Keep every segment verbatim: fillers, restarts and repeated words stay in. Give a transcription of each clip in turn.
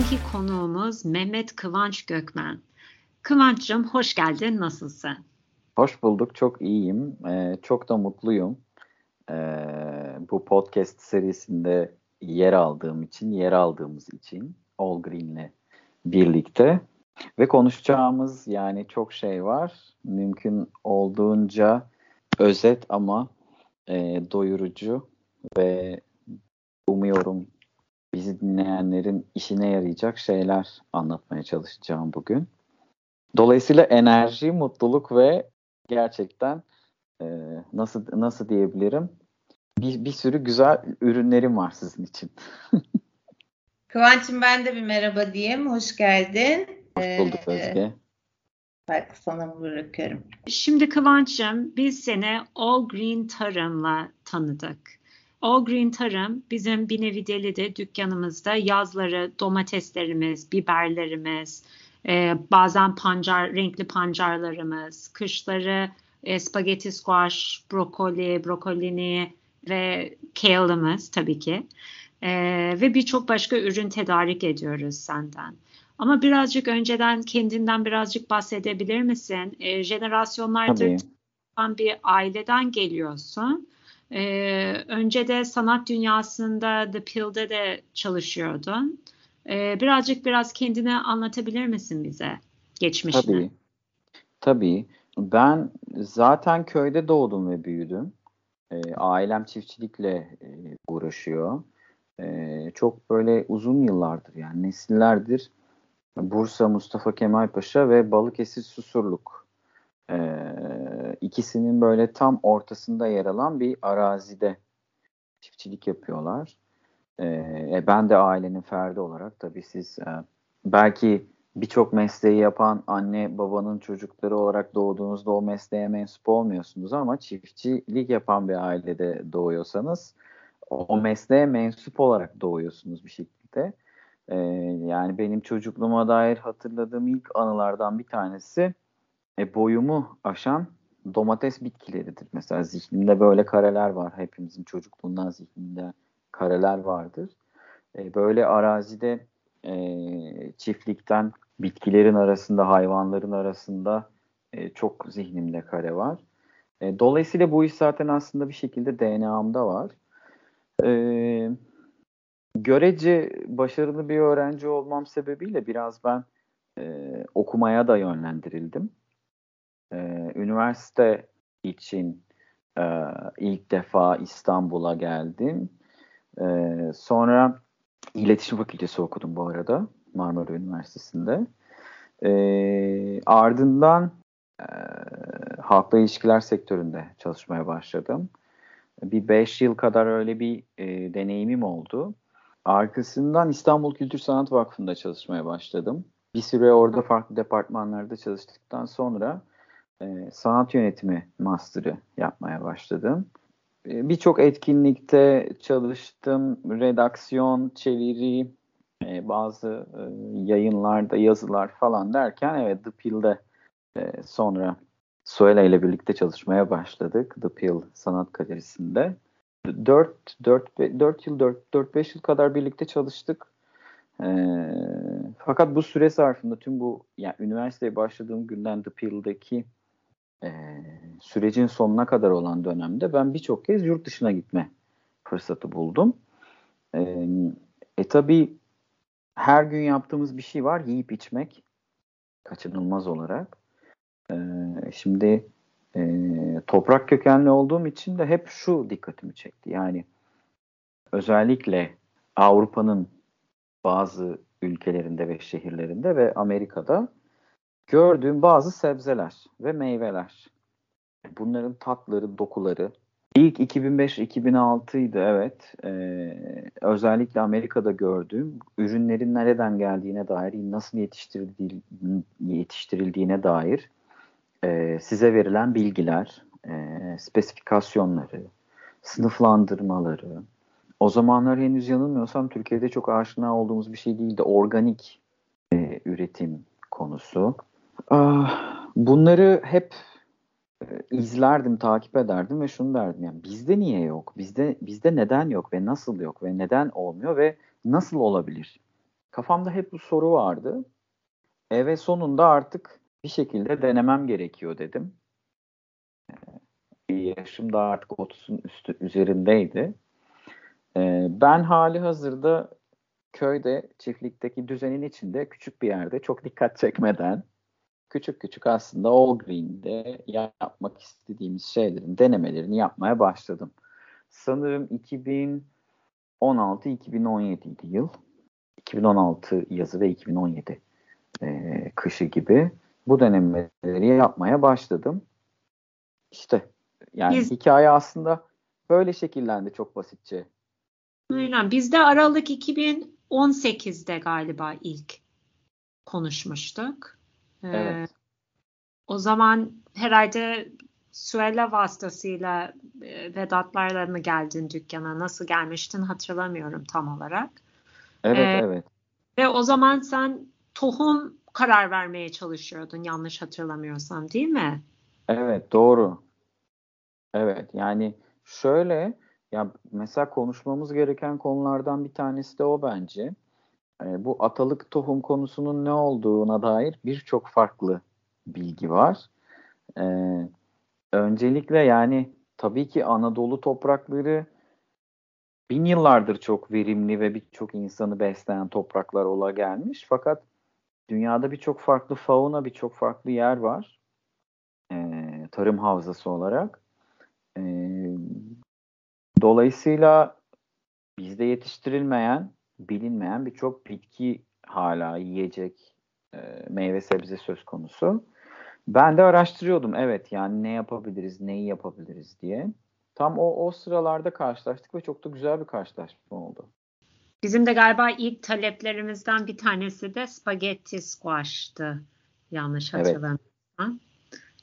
bugünkü konuğumuz Mehmet Kıvanç Gökmen. Kıvanç'cığım hoş geldin, nasılsın? Hoş bulduk, çok iyiyim. Ee, çok da mutluyum. Ee, bu podcast serisinde yer aldığım için, yer aldığımız için All Green'le birlikte. Ve konuşacağımız yani çok şey var. Mümkün olduğunca özet ama e, doyurucu ve umuyorum bizi dinleyenlerin işine yarayacak şeyler anlatmaya çalışacağım bugün. Dolayısıyla enerji, mutluluk ve gerçekten e, nasıl nasıl diyebilirim? Bir, bir sürü güzel ürünlerim var sizin için. Kıvanç'ım ben de bir merhaba diyeyim. Hoş geldin. Hoş bulduk Özge. Belki sana bırakıyorum. Şimdi Kıvanç'ım biz seni All Green Tarım'la tanıdık. All Green Tarım bizim bir nevi Deli'de dükkanımızda yazları domateslerimiz, biberlerimiz, e, bazen pancar, renkli pancarlarımız, kışları e, spagetti squash, brokoli, brokolini ve kale'ımız tabii ki e, ve birçok başka ürün tedarik ediyoruz senden. Ama birazcık önceden kendinden birazcık bahsedebilir misin? E, jenerasyonlardır tam bir aileden geliyorsun. E, önce de sanat dünyasında The Peel'de de çalışıyordun. E, birazcık biraz kendini anlatabilir misin bize geçmişini? Tabii. Tabii. Ben zaten köyde doğdum ve büyüdüm. E, ailem çiftçilikle e, uğraşıyor. E, çok böyle uzun yıllardır yani nesillerdir. Bursa, Mustafa Kemal Paşa ve Balıkesir, Susurluk ee, ikisinin böyle tam ortasında yer alan bir arazide çiftçilik yapıyorlar. Ee, ben de ailenin ferdi olarak tabii siz e, belki birçok mesleği yapan anne babanın çocukları olarak doğduğunuzda o mesleğe mensup olmuyorsunuz ama çiftçilik yapan bir ailede doğuyorsanız o mesleğe mensup olarak doğuyorsunuz bir şekilde. Yani benim çocukluğuma dair hatırladığım ilk anılardan bir tanesi e, boyumu aşan domates bitkileridir. Mesela zihnimde böyle kareler var. Hepimizin çocukluğundan zihninde kareler vardır. E, böyle arazide e, çiftlikten bitkilerin arasında, hayvanların arasında e, çok zihnimde kare var. E, dolayısıyla bu iş zaten aslında bir şekilde D N A'mda var. Evet. Görece başarılı bir öğrenci olmam sebebiyle biraz ben e, okumaya da yönlendirildim. E, üniversite için e, ilk defa İstanbul'a geldim. E, sonra iletişim fakültesi okudum bu arada Marmara Üniversitesi'nde. E, ardından e, halkla ilişkiler sektöründe çalışmaya başladım. Bir beş yıl kadar öyle bir e, deneyimim oldu. Arkasından İstanbul Kültür Sanat Vakfı'nda çalışmaya başladım. Bir süre orada farklı departmanlarda çalıştıktan sonra e, sanat yönetimi master'ı yapmaya başladım. E, Birçok etkinlikte çalıştım. Redaksiyon, çeviri, e, bazı e, yayınlarda yazılar falan derken evet The Peel'de e, sonra Suhelle ile birlikte çalışmaya başladık. The Peel Sanat Galerisi'nde. dört dört dört beş yıl kadar birlikte çalıştık. Ee, fakat bu süre zarfında tüm bu yani üniversiteye başladığım günden The Peel'deki e, sürecin sonuna kadar olan dönemde ben birçok kez yurt dışına gitme fırsatı buldum. Ee, e tabii her gün yaptığımız bir şey var. Yiyip içmek kaçınılmaz olarak. Ee, şimdi E, toprak kökenli olduğum için de hep şu dikkatimi çekti. Yani özellikle Avrupa'nın bazı ülkelerinde ve şehirlerinde ve Amerika'da gördüğüm bazı sebzeler ve meyveler. Bunların tatları, dokuları. İlk iki bin beş iki bin altıydı evet. E, özellikle Amerika'da gördüğüm ürünlerin nereden geldiğine dair, nasıl yetiştirildi, yetiştirildiğine dair Ee, size verilen bilgiler, e, spesifikasyonları, sınıflandırmaları. O zamanlar henüz yanılmıyorsam Türkiye'de çok aşina olduğumuz bir şey değildi. Organik e, üretim konusu. Ah, bunları hep e, izlerdim, takip ederdim ve şunu derdim. Yani bizde niye yok? Bizde bizde neden yok ve nasıl yok ve neden olmuyor ve nasıl olabilir? Kafamda hep bu soru vardı. E ve sonunda artık bir şekilde denemem gerekiyor dedim. E, yaşım da artık otuzun üstü üzerindeydi. E, ben hali hazırda köyde, çiftlikteki düzenin içinde küçük bir yerde çok dikkat çekmeden küçük küçük aslında All Green'de yapmak istediğimiz şeylerin denemelerini yapmaya başladım. Sanırım iki bin on altı iki bin on yedi yıl. iki bin on altı yazı ve iki bin on yedi e, kışı gibi bu denemeleri yapmaya başladım. İşte yani Biz... hikaye aslında böyle şekillendi çok basitçe. Aynen. Biz de Aralık iki bin on sekizde galiba ilk konuşmuştuk. Ee, evet. O zaman herhalde Sühelle vasıtasıyla e, Vedatlarla mı geldin dükkana? Nasıl gelmiştin hatırlamıyorum tam olarak. Evet, ee, evet. Ve o zaman sen tohum karar vermeye çalışıyordun yanlış hatırlamıyorsam, değil mi? Evet, doğru. Evet, yani şöyle... Ya mesela konuşmamız gereken konulardan bir tanesi de o bence. E, bu atalık tohum konusunun ne olduğuna dair birçok farklı bilgi var. E, öncelikle yani tabii ki Anadolu toprakları bin yıllardır çok verimli ve birçok insanı besleyen topraklar ola gelmiş. Fakat dünyada birçok farklı fauna, birçok farklı yer var. E, tarım havzası olarak. E, Dolayısıyla bizde yetiştirilmeyen, bilinmeyen birçok bitki hala yiyecek, e, meyve sebze söz konusu. Ben de araştırıyordum, evet yani ne yapabiliriz, neyi yapabiliriz diye. Tam o, o sıralarda karşılaştık ve çok da güzel bir karşılaşma oldu. Bizim de galiba ilk taleplerimizden bir tanesi de spagetti squash'tı, yanlış hatırlamıyorsam. Evet,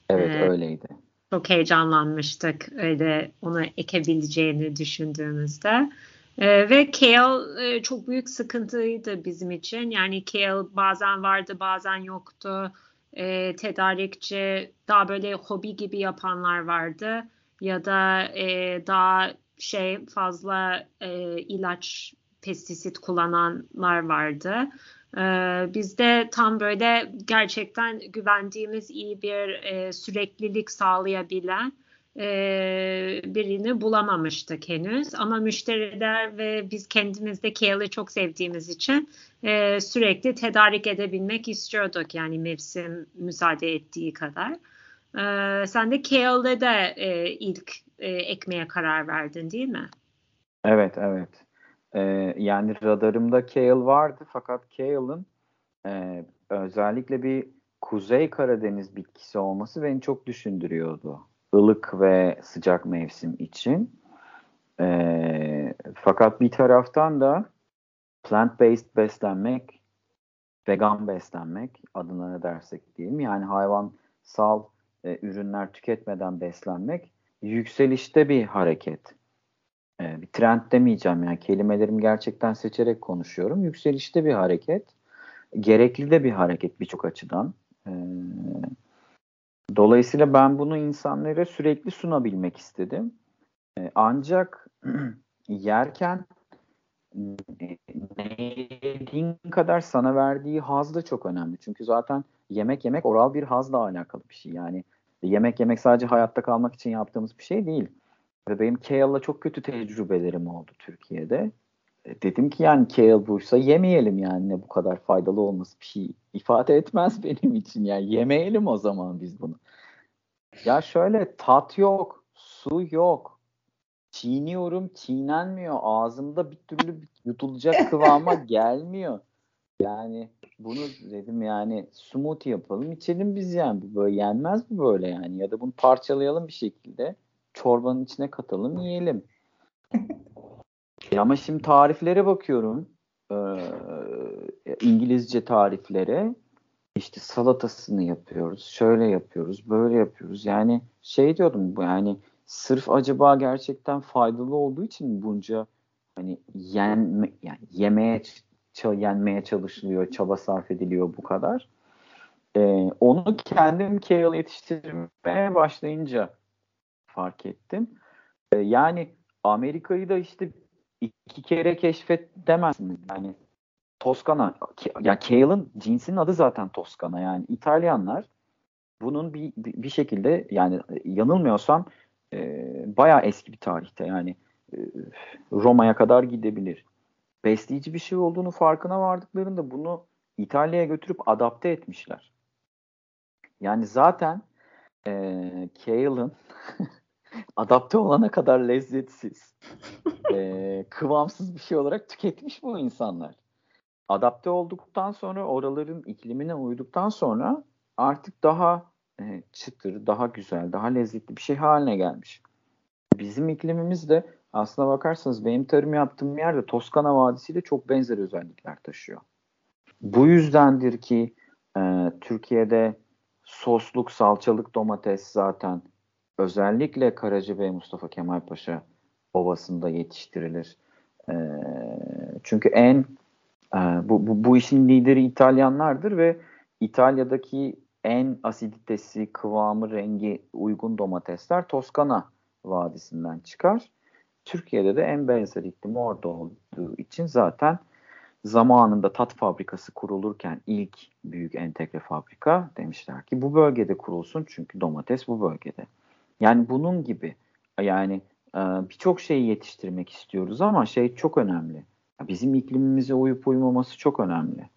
evet ee, öyleydi. Çok heyecanlanmıştık öyle onu ekebileceğini düşündüğümüzde. Ee, ve kale e, çok büyük sıkıntıydı bizim için. Yani kale bazen vardı bazen yoktu. E, tedarikçi daha böyle hobi gibi yapanlar vardı. Ya da e, daha şey fazla e, ilaç, pestisit kullananlar vardı. Ee, bizde tam böyle gerçekten güvendiğimiz iyi bir e, süreklilik sağlayabilen e, birini bulamamıştık henüz. Ama müşteriler ve biz kendimizde kale'ı çok sevdiğimiz için e, sürekli tedarik edebilmek istiyorduk. Yani mevsim müsaade ettiği kadar. Ee, sen de kale'de de e, ilk e, ekmeye karar verdin, değil mi? Evet, evet. Ee, yani radarımda kale vardı fakat kale'ın e, özellikle bir Kuzey Karadeniz bitkisi olması beni çok düşündürüyordu. Ilık ve sıcak mevsim için. E, fakat bir taraftan da plant-based beslenmek, vegan beslenmek adına ne dersek diyeyim. Yani hayvansal e, ürünler tüketmeden beslenmek yükselişte bir hareket. Bir trend demeyeceğim yani kelimelerimi gerçekten seçerek konuşuyorum. Yükselişte bir hareket. Gerekli de bir hareket birçok açıdan. Dolayısıyla ben bunu insanlara sürekli sunabilmek istedim. Ancak yerken ne yediğin kadar sana verdiği haz da çok önemli. Çünkü zaten yemek yemek oral bir hazla alakalı bir şey. Yani yemek yemek sadece hayatta kalmak için yaptığımız bir şey değil. Ve benim kale'la çok kötü tecrübelerim oldu Türkiye'de. Dedim ki yani kale buysa yemeyelim yani ne bu kadar faydalı olması bir şey ifade etmez benim için. Yani yemeyelim o zaman biz bunu. Ya şöyle tat yok, su yok. Çiğniyorum, çiğnenmiyor. Ağzımda bir türlü yutulacak kıvama gelmiyor. Yani bunu dedim yani smoothie yapalım içelim biz yani. Bu böyle yenmez mi böyle yani? Ya da bunu parçalayalım bir şekilde. Çorbanın içine katalım, yiyelim. Ama şimdi tariflere bakıyorum. Ee, İngilizce tariflere. İşte salatasını yapıyoruz. Şöyle yapıyoruz, böyle yapıyoruz. Yani şey diyordum yani sırf acaba gerçekten faydalı olduğu için bunca hani yenme, yani yemeye ç- yenmeye çalışılıyor, çaba sarf ediliyor bu kadar. Ee, onu kendim kale yetiştirmeye başlayınca fark ettim. Ee, yani Amerika'yı da işte iki kere keşfet demezsin. Yani Toskana, ya kale'ın cinsinin adı zaten Toskana. Yani İtalyanlar bunun bir bir şekilde, yani yanılmıyorsam e, bayağı eski bir tarihte, yani e, Roma'ya kadar gidebilir. Besleyici bir şey olduğunu farkına vardıklarında bunu İtalya'ya götürüp adapte etmişler. Yani zaten e, kale'ın adapte olana kadar lezzetsiz, e, kıvamsız bir şey olarak tüketmiş bu insanlar. Adapte olduktan sonra, oraların iklimine uyduktan sonra artık daha e, çıtır, daha güzel, daha lezzetli bir şey haline gelmiş. Bizim iklimimiz de aslına bakarsanız benim tarım yaptığım yerde Toskana Vadisi'yle çok benzer özellikler taşıyor. Bu yüzdendir ki e, Türkiye'de sosluk, salçalık domates zaten özellikle Karacabey, Mustafa Kemal Paşa Ovası'nda yetiştirilir. E, çünkü en e, bu, bu, bu işin lideri İtalyanlardır ve İtalya'daki en asiditesi, kıvamı, rengi uygun domatesler Toskana Vadisi'nden çıkar. Türkiye'de de en benzer iklim orada olduğu için zaten zamanında tat fabrikası kurulurken ilk büyük entegre fabrika demişler ki bu bölgede kurulsun çünkü domates bu bölgede. Yani bunun gibi, yani birçok şeyi yetiştirmek istiyoruz ama şey çok önemli. Bizim iklimimize uyup uymaması çok önemli.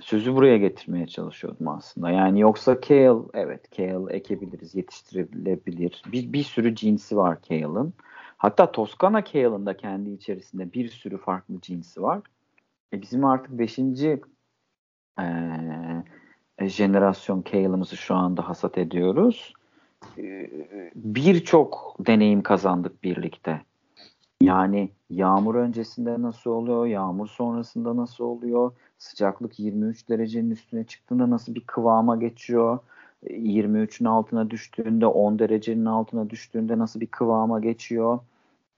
Sözü buraya getirmeye çalışıyordum aslında. Yani yoksa kale, evet kale ekebiliriz, yetiştirilebilir. Bir, bir sürü cinsi var kale'ın. Hatta Toskana kale'ın da kendi içerisinde bir sürü farklı cinsi var. E bizim artık beşinci e, jenerasyon kale'ımızı şu anda hasat ediyoruz. E, Birçok deneyim kazandık birlikte. Yani yağmur öncesinde nasıl oluyor, yağmur sonrasında nasıl oluyor, sıcaklık yirmi üç derecenin üstüne çıktığında nasıl bir kıvama geçiyor, yirmi üçün altına düştüğünde, on derecenin altına düştüğünde nasıl bir kıvama geçiyor,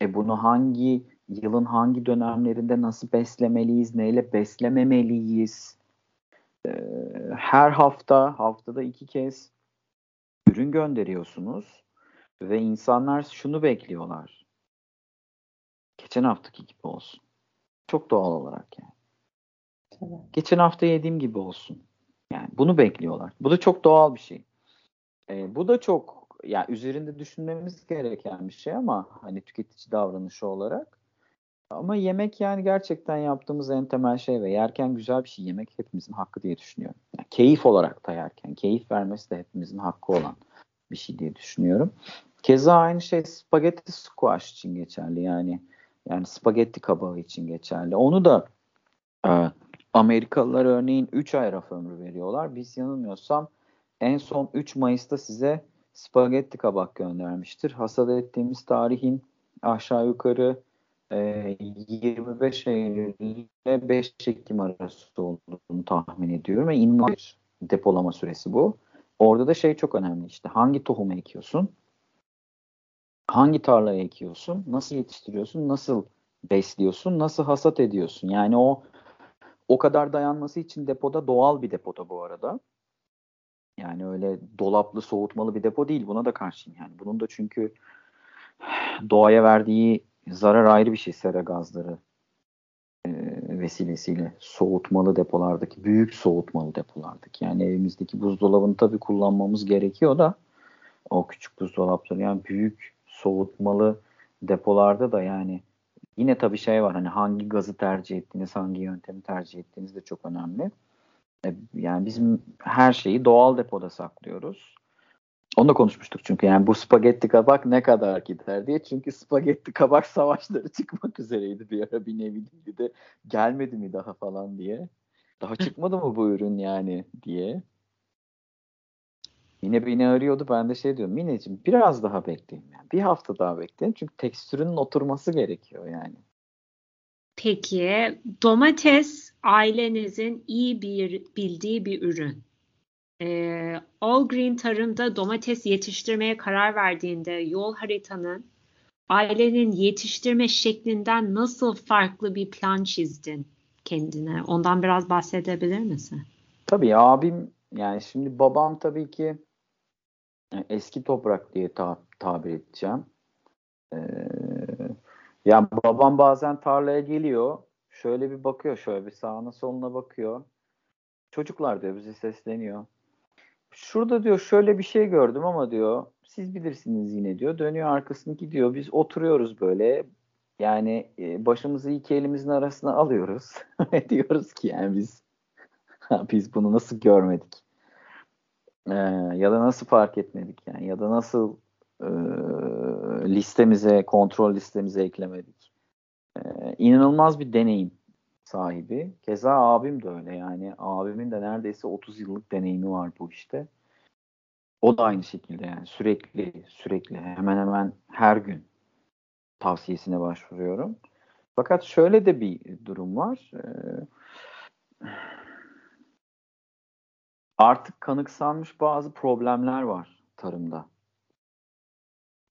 e bunu hangi yılın hangi dönemlerinde nasıl beslemeliyiz, neyle beslememeliyiz, e, her hafta, haftada iki kez ürün gönderiyorsunuz ve insanlar şunu bekliyorlar. Geçen haftaki gibi olsun. Çok doğal olarak yani. Evet. Geçen hafta yediğim gibi olsun. Yani bunu bekliyorlar. Bu da çok doğal bir şey. Ee, bu da çok, yani üzerinde düşünmemiz gereken bir şey ama hani tüketici davranışı olarak. Ama yemek yani gerçekten yaptığımız en temel şey ve yerken güzel bir şey yemek hepimizin hakkı diye düşünüyorum. Yani keyif olarak da yerken, keyif vermesi de hepimizin hakkı olan bir şey diye düşünüyorum. Keza aynı şey spagetti squash için geçerli yani. Yani spagetti kabağı için geçerli. Onu da e, Amerikalılar örneğin üç ay raf ömrü veriyorlar. Biz yanılmıyorsam en son üç Mayıs'ta size spagetti kabak göndermiştir. Hasat ettiğimiz tarihin aşağı yukarı e, yirmi beş Eylül ile beş Ekim arası olduğunu tahmin ediyorum. Ve inanılmaz bir depolama süresi bu. Orada da şey çok önemli işte. Hangi tohumu ekiyorsun? Hangi tarlaya ekiyorsun, nasıl yetiştiriyorsun, nasıl besliyorsun, nasıl hasat ediyorsun? Yani o o kadar dayanması için depoda, doğal bir depoda bu arada. Yani öyle dolaplı, soğutmalı bir depo değil. Buna da karşıyım yani. Bunun da çünkü doğaya verdiği zarar ayrı bir şey, sera gazları e, vesilesiyle. Soğutmalı depolardaki, büyük soğutmalı depolardaki. Yani evimizdeki buzdolabını tabii kullanmamız gerekiyor da o küçük buzdolapları, yani büyük soğutmalı depolarda da yani yine tabii şey var, hani hangi gazı tercih ettiğiniz, hangi yöntemi tercih ettiğiniz de çok önemli. Yani bizim her şeyi doğal depoda saklıyoruz. Onu da konuşmuştuk çünkü yani bu spagetti kabak ne kadar gider diye. Çünkü spagetti kabak savaşları çıkmak üzereydi bir ara, bir nevi de gelmedi mi daha falan diye. Daha çıkmadı mı bu ürün yani diye. Mine beni arıyordu. Ben de şey diyorum. Mineciğim biraz daha bekleyin. Yani. Bir hafta daha bekleyin. Çünkü tekstürünün oturması gerekiyor yani. Peki domates ailenizin iyi bir bildiği bir ürün. Ee, All Green Tarım'da domates yetiştirmeye karar verdiğinde yol haritanın ailenin yetiştirme şeklinden nasıl farklı bir plan çizdin kendine? Ondan biraz bahsedebilir misin? Tabii abim, yani şimdi babam tabii ki eski toprak diye ta- tabir edeceğim. Ee, yani babam bazen tarlaya geliyor. Şöyle bir bakıyor, şöyle bir sağına soluna bakıyor. Çocuklar diyor, bize sesleniyor. Şurada diyor şöyle bir şey gördüm ama diyor siz bilirsiniz yine diyor. Dönüyor arkasını gidiyor. Biz oturuyoruz böyle. Yani başımızı iki elimizin arasına alıyoruz. Diyoruz ki yani biz biz bunu nasıl görmedik? Ee, ya da nasıl fark etmedik yani? Ya da nasıl e, listemize, kontrol listemize eklemedik? Ee, inanılmaz bir deneyim sahibi. Keza abim de öyle yani. Abimin de neredeyse otuz yıllık deneyimi var bu işte. O da aynı şekilde yani sürekli sürekli hemen hemen her gün tavsiyesine başvuruyorum. Fakat şöyle de bir durum var. Ee, artık kanıksanmış bazı problemler var tarımda.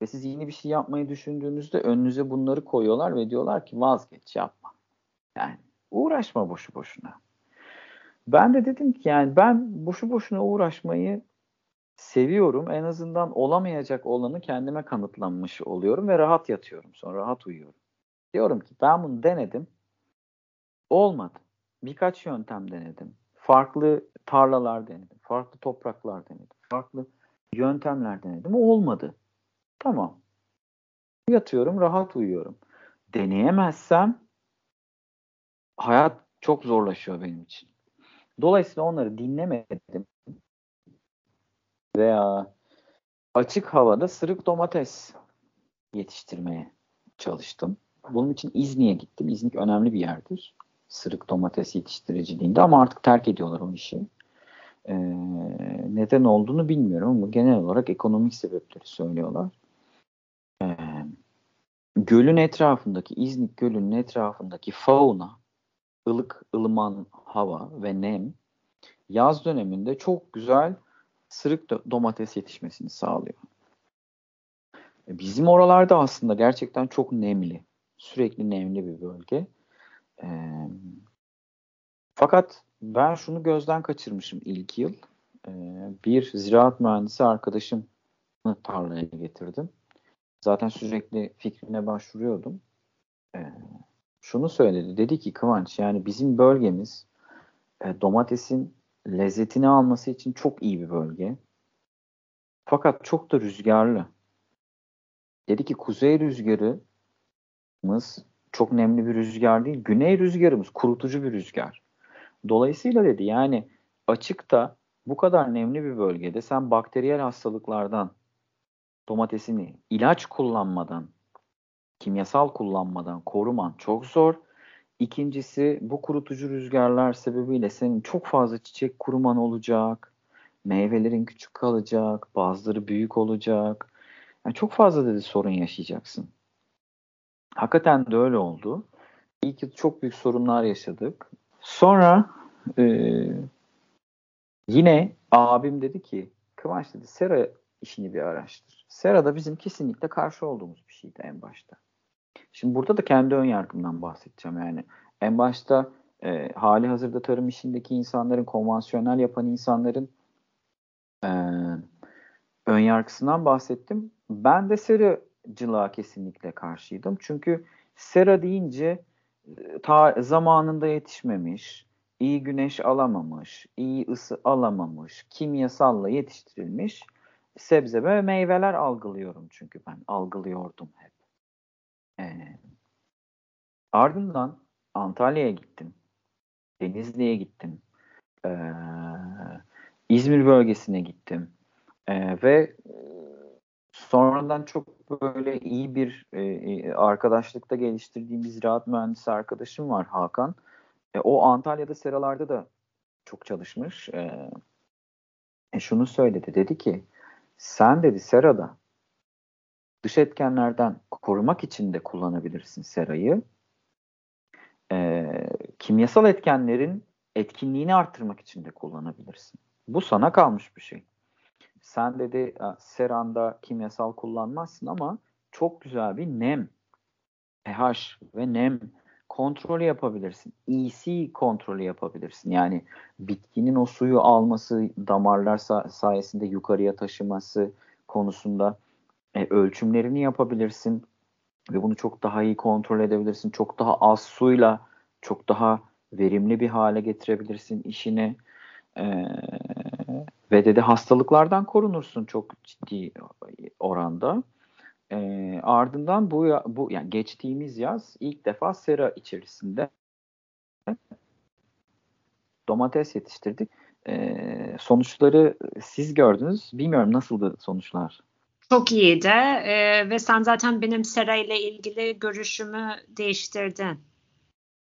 Ve siz yeni bir şey yapmayı düşündüğünüzde önünüze bunları koyuyorlar ve diyorlar ki vazgeç, yapma. Yani uğraşma boşu boşuna. Ben de dedim ki yani ben boşu boşuna uğraşmayı seviyorum. En azından olamayacak olanı kendime kanıtlanmış oluyorum ve rahat yatıyorum. Sonra rahat uyuyorum. Diyorum ki ben bunu denedim. Olmadı. Birkaç yöntem denedim. Farklı tarlalar denedim. Farklı topraklar denedim. Farklı yöntemler denedim. Olmadı. Tamam. Yatıyorum, rahat uyuyorum. Deneyemezsem hayat çok zorlaşıyor benim için. Dolayısıyla onları dinlemedim. Veya açık havada sırık domates yetiştirmeye çalıştım. Bunun için İznik'e gittim. İznik önemli bir yerdir sırık domates yetiştiriciliğinde ama artık terk ediyorlar o işi. Ee, neden olduğunu bilmiyorum ama genel olarak ekonomik sebepleri söylüyorlar. Ee, gölün etrafındaki, İznik Gölü'nün etrafındaki fauna, ılık, ılıman hava ve nem yaz döneminde çok güzel sırık domates yetişmesini sağlıyor. Bizim oralarda aslında gerçekten çok nemli. Sürekli nemli bir bölge. E, fakat ben şunu gözden kaçırmışım ilk yıl. E, bir ziraat mühendisi arkadaşımı tarlaya getirdim. Zaten sürekli fikrine başvuruyordum. E, şunu söyledi. Dedi ki Kıvanç yani bizim bölgemiz e, domatesin lezzetini alması için çok iyi bir bölge. Fakat çok da rüzgarlı. Dedi ki kuzey rüzgarımız çok nemli bir rüzgar değil. Güney rüzgarımız kurutucu bir rüzgar. Dolayısıyla dedi yani açıkta bu kadar nemli bir bölgede sen bakteriyel hastalıklardan domatesini ilaç kullanmadan, kimyasal kullanmadan koruman çok zor. İkincisi bu kurutucu rüzgarlar sebebiyle senin çok fazla çiçek kuruman olacak. Meyvelerin küçük kalacak. Bazıları büyük olacak. Yani çok fazla dedi sorun yaşayacaksın. Hakikaten de öyle oldu. İyi ki çok büyük sorunlar yaşadık. Sonra e, yine abim dedi ki Kıvanç dedi sera işini bir araştır. Sera da bizim kesinlikle karşı olduğumuz bir şeydi en başta. Şimdi burada da kendi ön yargımdan bahsedeceğim yani. En başta e, hali hazırda tarım işindeki insanların, konvansiyonel yapan insanların e, ön yargısından bahsettim. Ben de seracılığa kesinlikle karşıydım. Çünkü sera deyince ta, zamanında yetişmemiş, iyi güneş alamamış, iyi ısı alamamış, kimyasalla yetiştirilmiş sebze ve meyveler algılıyorum çünkü ben algılıyordum hep. Ee, ardından Antalya'ya gittim, Denizli'ye gittim, ee, İzmir bölgesine gittim ee, ve sonradan çok böyle iyi bir e, arkadaşlıkta geliştirdiğim bir ziraat mühendisi arkadaşım var, Hakan. E, o Antalya'da seralarda da çok çalışmış. E, e, şunu söyledi, dedi ki sen dedi serada dış etkenlerden korumak için de kullanabilirsin serayı. E, kimyasal etkenlerin etkinliğini artırmak için de kullanabilirsin. Bu sana kalmış bir şey. Sen dedi seranda kimyasal kullanmazsın ama çok güzel bir nem, pH ve nem kontrolü yapabilirsin. E C kontrolü yapabilirsin. Yani bitkinin o suyu alması, damarlar sayesinde yukarıya taşıması konusunda E, ölçümlerini yapabilirsin ve bunu çok daha iyi kontrol edebilirsin. Çok daha az suyla çok daha verimli bir hale getirebilirsin işini. Ee, ve dedi hastalıklardan korunursun çok ciddi oranda. Ee, ardından bu bu yani geçtiğimiz yaz ilk defa sera içerisinde domates yetiştirdik. Ee, sonuçları siz gördünüz. Bilmiyorum nasıldı sonuçlar? Çok iyiydi ee, ve sen zaten benim sera ile ilgili görüşümü değiştirdin.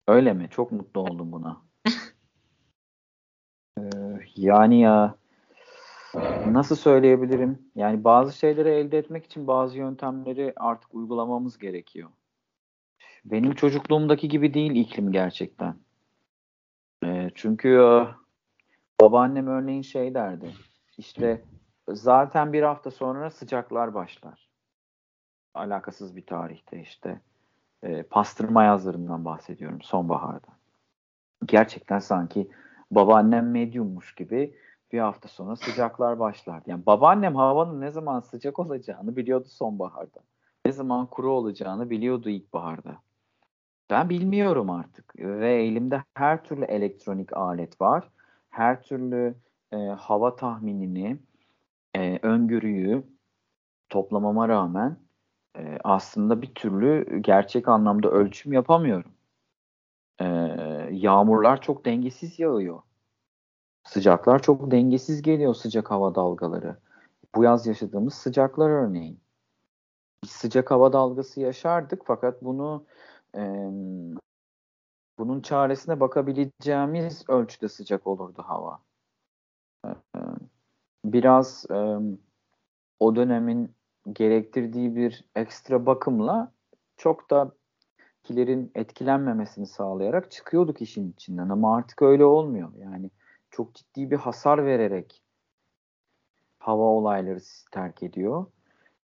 Öyle mi? Çok mutlu oldum buna. ee, yani ya nasıl söyleyebilirim? Yani bazı şeyleri elde etmek için bazı yöntemleri artık uygulamamız gerekiyor. Benim çocukluğumdaki gibi değil iklim gerçekten. Ee, çünkü babaannem örneğin şey derdi. İşte zaten bir hafta sonra sıcaklar başlar. Alakasız bir tarihte işte. E, pastırma yazlarından bahsediyorum sonbaharda. Gerçekten sanki babaannem medyummuş gibi bir hafta sonra sıcaklar başlardı. Yani babaannem havanın ne zaman sıcak olacağını biliyordu sonbaharda. Ne zaman kuru olacağını biliyordu ilkbaharda. Ben bilmiyorum artık. Ve elimde her türlü elektronik alet var. Her türlü e, hava tahminini, e, öngörüyü toplamama rağmen e, aslında bir türlü gerçek anlamda ölçüm yapamıyorum. E, yağmurlar çok dengesiz yağıyor. Sıcaklar çok dengesiz geliyor, sıcak hava dalgaları. Bu yaz yaşadığımız sıcaklar örneğin. Biz sıcak hava dalgası yaşardık fakat bunu... E, Bunun çaresine bakabileceğimiz ölçüde sıcak olurdu hava. Biraz o dönemin gerektirdiği bir ekstra bakımla çok da etkilerin etkilenmemesini sağlayarak çıkıyorduk işin içinden. Ama artık öyle olmuyor. Yani çok ciddi bir hasar vererek hava olayları terk ediyor.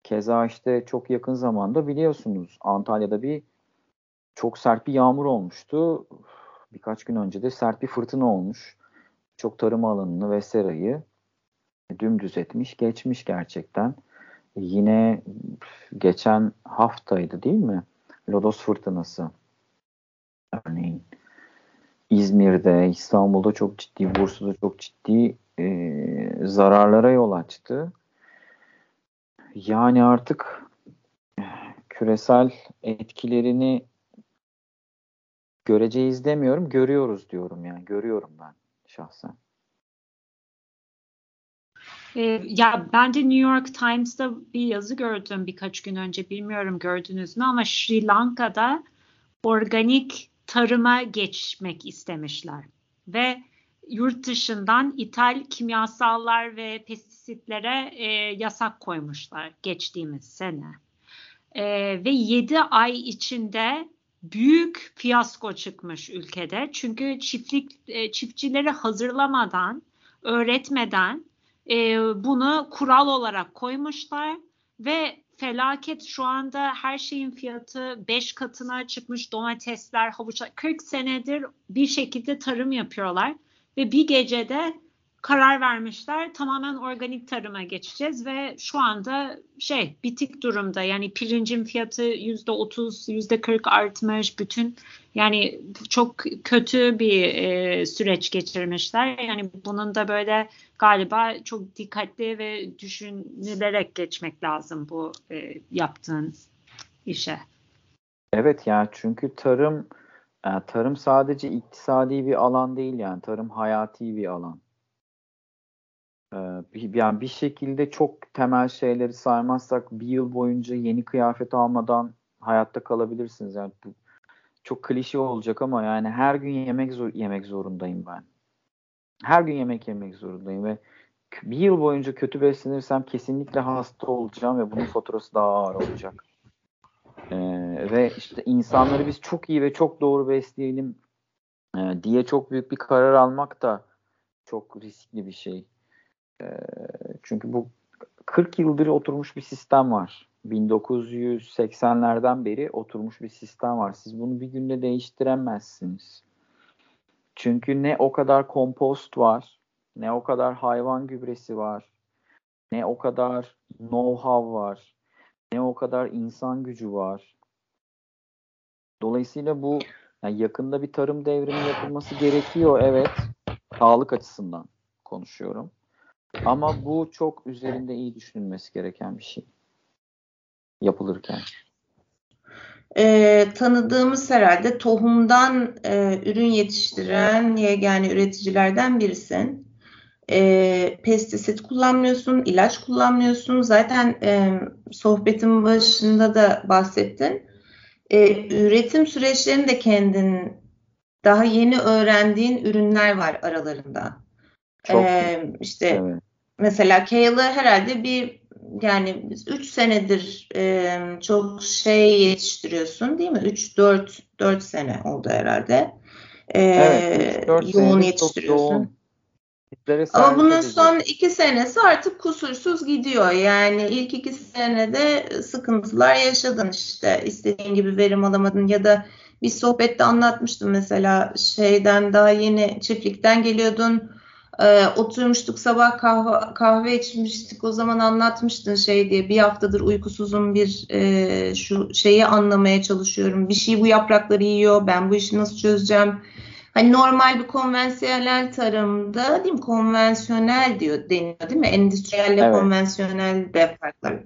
Keza işte çok yakın zamanda biliyorsunuz Antalya'da bir çok sert bir yağmur olmuştu. Birkaç gün önce de sert bir fırtına olmuş. Çok tarım alanını ve serayı dümdüz etmiş, geçmiş gerçekten. Yine geçen haftaydı değil mi? Lodos fırtınası. Örneğin İzmir'de, İstanbul'da çok ciddi, Bursa'da çok ciddi e, zararlara yol açtı. Yani artık küresel etkilerini göreceğiz demiyorum, görüyoruz diyorum yani. Görüyorum ben şahsen. Ee, ya ben de New York Times'da bir yazı gördüm birkaç gün önce. Bilmiyorum gördünüz mü ama Sri Lanka'da organik tarıma geçmek istemişler. Ve yurt dışından ithal kimyasallar ve pestisitlere e, yasak koymuşlar geçtiğimiz sene. E, ve yedi ay içinde büyük fiyasko çıkmış ülkede. Çünkü çiftlik çiftçileri hazırlamadan, öğretmeden bunu kural olarak koymuşlar ve felaket şu anda her şeyin fiyatı beş katına çıkmış. Domatesler, havuçlar kırk senedir bir şekilde tarım yapıyorlar ve bir gecede karar vermişler. Tamamen organik tarıma geçeceğiz ve şu anda şey bitik durumda. Yani pirincin fiyatı yüzde otuz, yüzde kırk artmış. Bütün yani çok kötü bir e, süreç geçirmişler. Yani bunun da böyle galiba çok dikkatli ve düşünülerek geçmek lazım bu e, yaptığın işe. Evet ya çünkü tarım yani tarım sadece iktisadi bir alan değil yani tarım hayati bir alan. Yani bir şekilde çok temel şeyleri saymazsak bir yıl boyunca yeni kıyafet almadan hayatta kalabilirsiniz. Yani bu çok klişe olacak ama yani her gün yemek zor- yemek zorundayım ben. Her gün yemek yemek zorundayım ve bir yıl boyunca kötü beslenirsem kesinlikle hasta olacağım ve bunun faturası daha ağır olacak. Ee, ve işte insanları biz çok iyi ve çok doğru besleyelim e, diye çok büyük bir karar almak da çok riskli bir şey. Çünkü bu kırk yıldır oturmuş bir sistem var. bin dokuz yüz seksenlerden beri oturmuş bir sistem var. Siz bunu bir günde değiştiremezsiniz. Çünkü ne o kadar kompost var, ne o kadar hayvan gübresi var, ne o kadar know-how var, ne o kadar insan gücü var. Dolayısıyla bu Yani yakında bir tarım devrimi yapılması gerekiyor, evet. Sağlık açısından konuşuyorum. Ama bu çok üzerinde iyi düşünülmesi gereken bir şey. Yapılırken. E, tanıdığımız herhalde tohumdan e, ürün yetiştiren yegane üreticilerden birisin. E, pestisit kullanmıyorsun, ilaç kullanmıyorsun. Zaten e, sohbetin başında da bahsettin. E, üretim süreçlerini de kendin, daha yeni öğrendiğin ürünler var aralarında. Çok. E, işte evet. Mesela Kale'ı herhalde bir yani biz üç senedir e, çok şey yetiştiriyorsun değil mi? üç dört dört sene oldu herhalde. E, evet, üç dört yoğun yetiştiriyorsun. Ama bunun edeceğiz. Son iki senesi artık kusursuz gidiyor. Yani ilk iki senede sıkıntılar yaşadın işte. İstediğin gibi verim alamadın ya da bir sohbette anlatmıştım mesela şeyden daha yeni çiftlikten geliyordun. Ee, oturmuştuk sabah kahve, kahve içmiştik. O zaman anlatmıştın şey diye bir haftadır uykusuzum bir e, şu şeyi anlamaya çalışıyorum. Bir şey bu yaprakları yiyor. Ben bu işi nasıl çözeceğim? Hani normal bir konvansiyonel tarımda değil mi? Konvansiyonel diyor deniyor değil mi? Endüstriyelle evet. Konvansiyonel de farkları.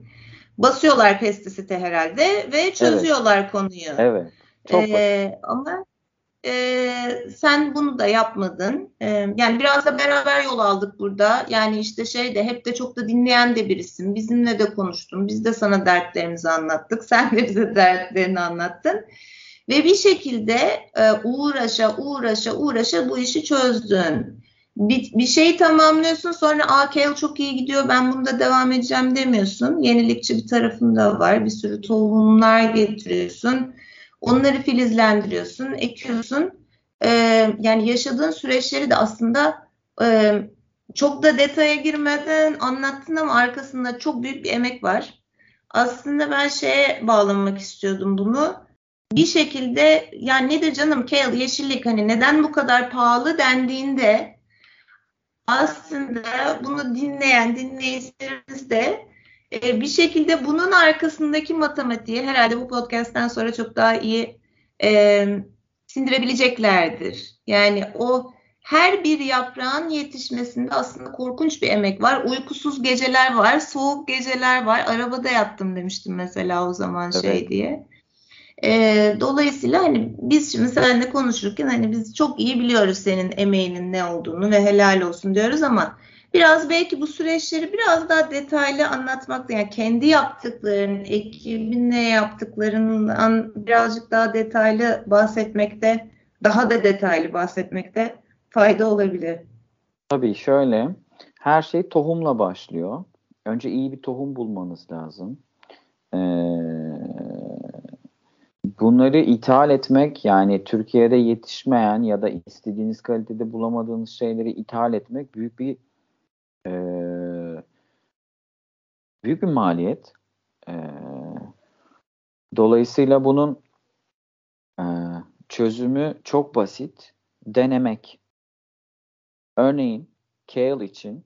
Basıyorlar pestisite herhalde ve çözüyorlar evet. Konuyu. Evet. Çok ee, ama e, sen bunu da yapmadın. Ee, yani biraz da beraber yol aldık burada. Yani işte şey de hep de çok da dinleyen de birisin. Bizimle de konuştun. Biz de sana dertlerimizi anlattık. Sen de bize dertlerini anlattın. Ve bir şekilde e, uğraşa uğraşa uğraşa bu işi çözdün. Bir, bir şeyi tamamlıyorsun sonra a kale çok iyi gidiyor ben bunda devam edeceğim demiyorsun. Yenilikçi bir tarafın da var. Bir sürü tohumlar getiriyorsun. Onları filizlendiriyorsun, ekiyorsun. E, yani yaşadığın süreçleri de aslında e, çok da detaya girmeden anlattın ama arkasında çok büyük bir emek var. Aslında ben şeye bağlamak istiyordum bunu. Bir şekilde ya nedir canım kale yeşillik hani neden bu kadar pahalı dendiğinde aslında bunu dinleyen dinleyicilerimiz de e, bir şekilde bunun arkasındaki matematiği herhalde bu podcast'ten sonra çok daha iyi e, sindirebileceklerdir. Yani o her bir yaprağın yetişmesinde aslında korkunç bir emek var. Uykusuz geceler var, soğuk geceler var. Arabada yattım demiştim mesela o zaman evet. Şey diye. E, dolayısıyla hani biz şimdi seninle konuşurken hani biz çok iyi biliyoruz senin emeğinin ne olduğunu ve helal olsun diyoruz ama biraz belki bu süreçleri biraz daha detaylı anlatmakta yani kendi yaptıkların, ekibinle yaptıklarından birazcık daha detaylı bahsetmekte, daha da detaylı bahsetmekte fayda olabilir. Tabii şöyle, her şey tohumla başlıyor. Önce iyi bir tohum bulmanız lazım. Eee Bunları ithal etmek yani Türkiye'de yetişmeyen ya da istediğiniz kalitede bulamadığınız şeyleri ithal etmek büyük bir e, büyük bir maliyet. E, dolayısıyla bunun e, çözümü çok basit. Denemek. Örneğin kale için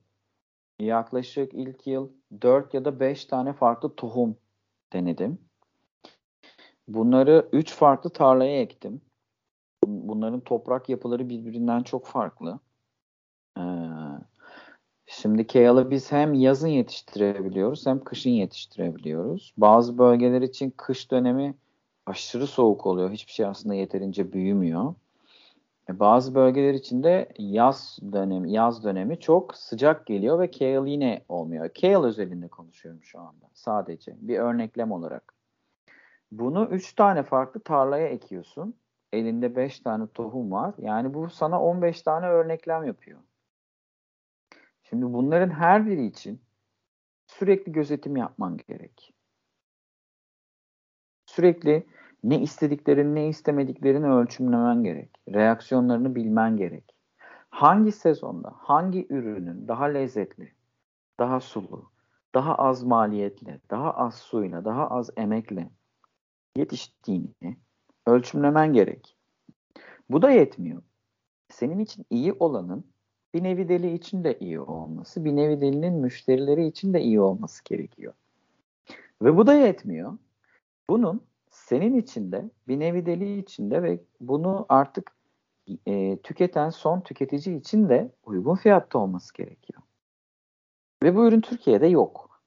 yaklaşık ilk yıl dört ya da beş tane farklı tohum denedim. Bunları üç farklı tarlaya ektim. Bunların toprak yapıları birbirinden çok farklı. Ee, şimdi kale'ı biz hem yazın yetiştirebiliyoruz hem kışın yetiştirebiliyoruz. Bazı bölgeler için kış dönemi aşırı soğuk oluyor. Hiçbir şey aslında yeterince büyümüyor. Ee, bazı bölgeler için de yaz dönemi, yaz dönemi çok sıcak geliyor ve kale yine olmuyor. Kale özelinde konuşuyorum şu anda sadece bir örneklem olarak. Bunu üç tane farklı tarlaya ekiyorsun. Elinde beş tane tohum var. Yani bu sana on beş tane örneklem yapıyor. Şimdi bunların her biri için sürekli gözetim yapman gerek. Sürekli ne istediklerini ne istemediklerini ölçümlemen gerek. Reaksiyonlarını bilmen gerek. Hangi sezonda hangi ürünün daha lezzetli, daha sulu, daha az maliyetle, daha az suyla, daha az emekle yetiştiğini ölçümlemen gerek. Bu da yetmiyor. Senin için iyi olanın bir nevi deli için de iyi olması, bir nevi delinin müşterileri için de iyi olması gerekiyor. Ve bu da yetmiyor. Bunun senin içinde, bir nevi deli içinde ve bunu artık e, tüketen son tüketici için de uygun fiyatta olması gerekiyor. Ve bu ürün Türkiye'de yok.